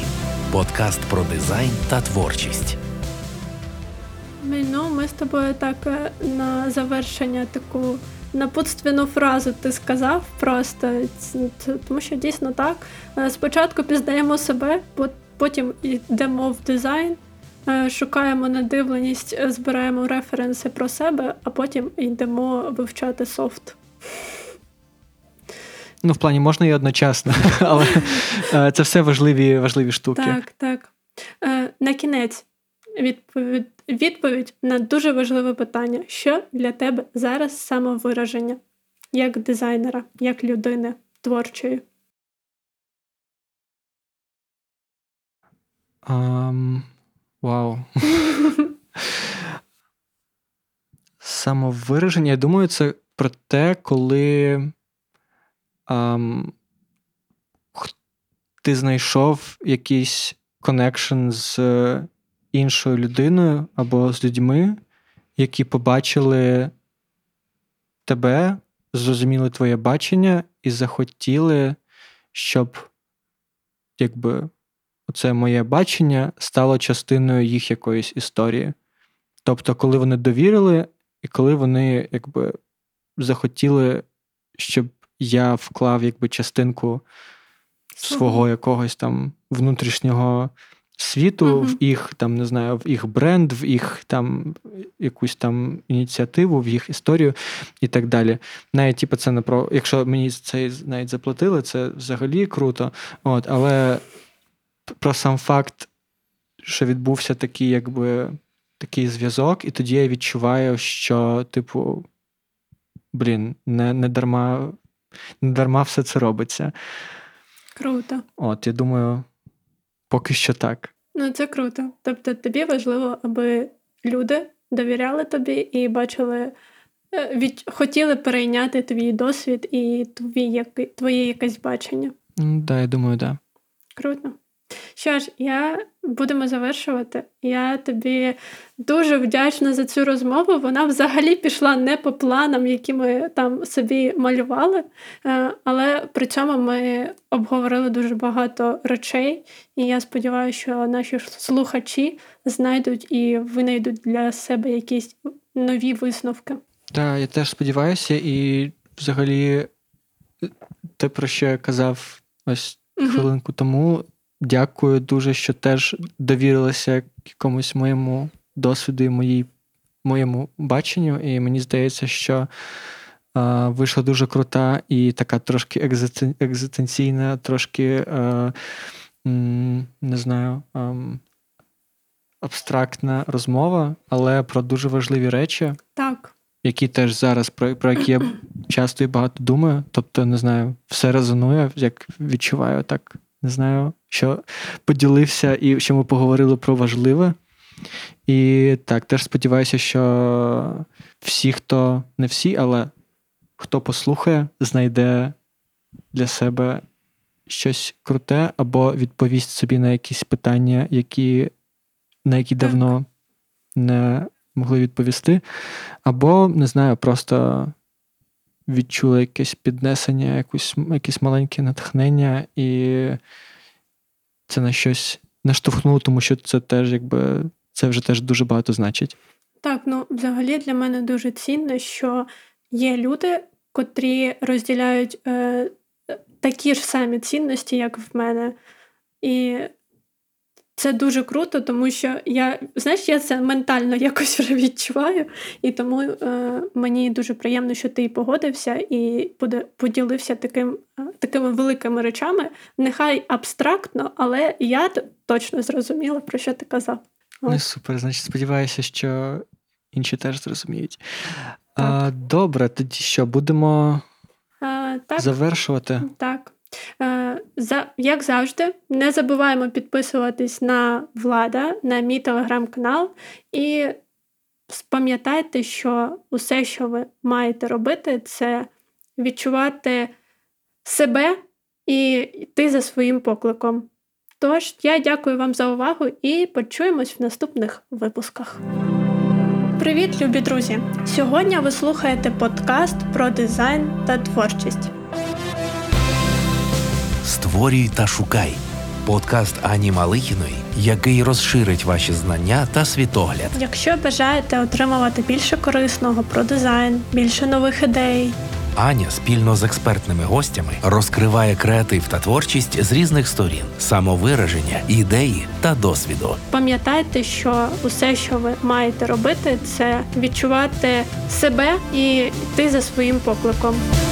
Подкаст про дизайн та творчість. Ну, ми з тобою так на завершення таку напутственну фразу ти сказав просто, тому що дійсно так. Спочатку пізнаємо себе, потім йдемо в дизайн, шукаємо надивленість, збираємо референси про себе, а потім йдемо вивчати софт. Ну, в плані можна і одночасно, але це все важливі, важливі штуки. Так, так. На кінець. Відповідь, відповідь на дуже важливе питання. Що для тебе зараз самовираження? Як дизайнера, як людини творчої? Um, вау. Самовираження, я думаю, це про те, коли ем, ти знайшов якийсь коннекшн з іншою людиною або з людьми, які побачили тебе, зрозуміли твоє бачення і захотіли, щоб якби оце моє бачення стало частиною їх якоїсь історії. Тобто, коли вони довірили і коли вони якби захотіли, щоб я вклав якби частинку свого якогось там внутрішнього світу, mm-hmm. в їх там, не знаю, в їх бренд, в їх там якусь там ініціативу, в їх історію і так далі. Навіть типу це не про, якщо мені це навіть заплатили, це взагалі круто. От, але про сам факт, що відбувся такий якби такий зв'язок, і тоді я відчуваю, що типу, блін, не, не дарма, не дарма все це робиться. Круто. От, я думаю, поки що так. Ну, це круто. Тобто тобі важливо, аби люди довіряли тобі і бачили, від... хотіли перейняти твій досвід і твій... твоє якесь бачення. Ну, да, я думаю, да. Круто. Що ж, я... будемо завершувати. Я тобі дуже вдячна за цю розмову. Вона взагалі пішла не по планам, які ми там собі малювали, але при цьому ми обговорили дуже багато речей, і я сподіваюся, що наші слухачі знайдуть і винайдуть для себе якісь нові висновки. Так, я теж сподіваюся, і взагалі те, про що я казав ось хвилинку тому, дякую дуже, що теж довірилася якомусь моєму досвіду і моїй, моєму баченню. І мені здається, що е, вийшла дуже крута і така трошки екзистенційна, трошки, е, не знаю, е, абстрактна розмова, але про дуже важливі речі, так. Які теж зараз, про, про які я часто і багато думаю. Тобто, не знаю, все резонує, як відчуваю так. Не знаю, що поділився і що ми поговорили про важливе. І так, теж сподіваюся, що всі, хто, не всі, але хто послухає, знайде для себе щось круте або відповість собі на якісь питання, які, на які давно не могли відповісти. Або, не знаю, просто відчули якесь піднесення, якусь, якісь маленькі натхнення, і це на щось наштовхнуло, тому що це теж, якби, це вже теж дуже багато значить. Так, ну, взагалі для мене дуже цінно, що є люди, котрі розділяють е, такі ж самі цінності, як в мене. І це дуже круто, тому що я, знаєш, я це ментально якось вже відчуваю, і тому е, мені дуже приємно, що ти погодився і поділився таким, такими великими речами. Нехай абстрактно, але я точно зрозуміла, про що ти казав. Ну, супер, значить, сподіваюся, що інші теж зрозуміють. А, добре, тоді що, будемо а, так. завершувати? Так. За, як завжди, не забуваємо підписуватись на Влада, на мій телеграм-канал, і пам'ятайте, що усе, що ви маєте робити, це відчувати себе і йти за своїм покликом. Тож, я дякую вам за увагу і почуємось в наступних випусках. Привіт, любі друзі! Сьогодні ви слухаєте подкаст про дизайн та творчість. «Створюй та шукай» – подкаст Ані Малихіної, який розширить ваші знання та світогляд. Якщо бажаєте отримувати більше корисного про дизайн, більше нових ідей. Аня спільно з експертними гостями розкриває креатив та творчість з різних сторін, самовираження, ідеї та досвіду. Пам'ятайте, що усе, що ви маєте робити – це відчувати себе і йти за своїм покликом.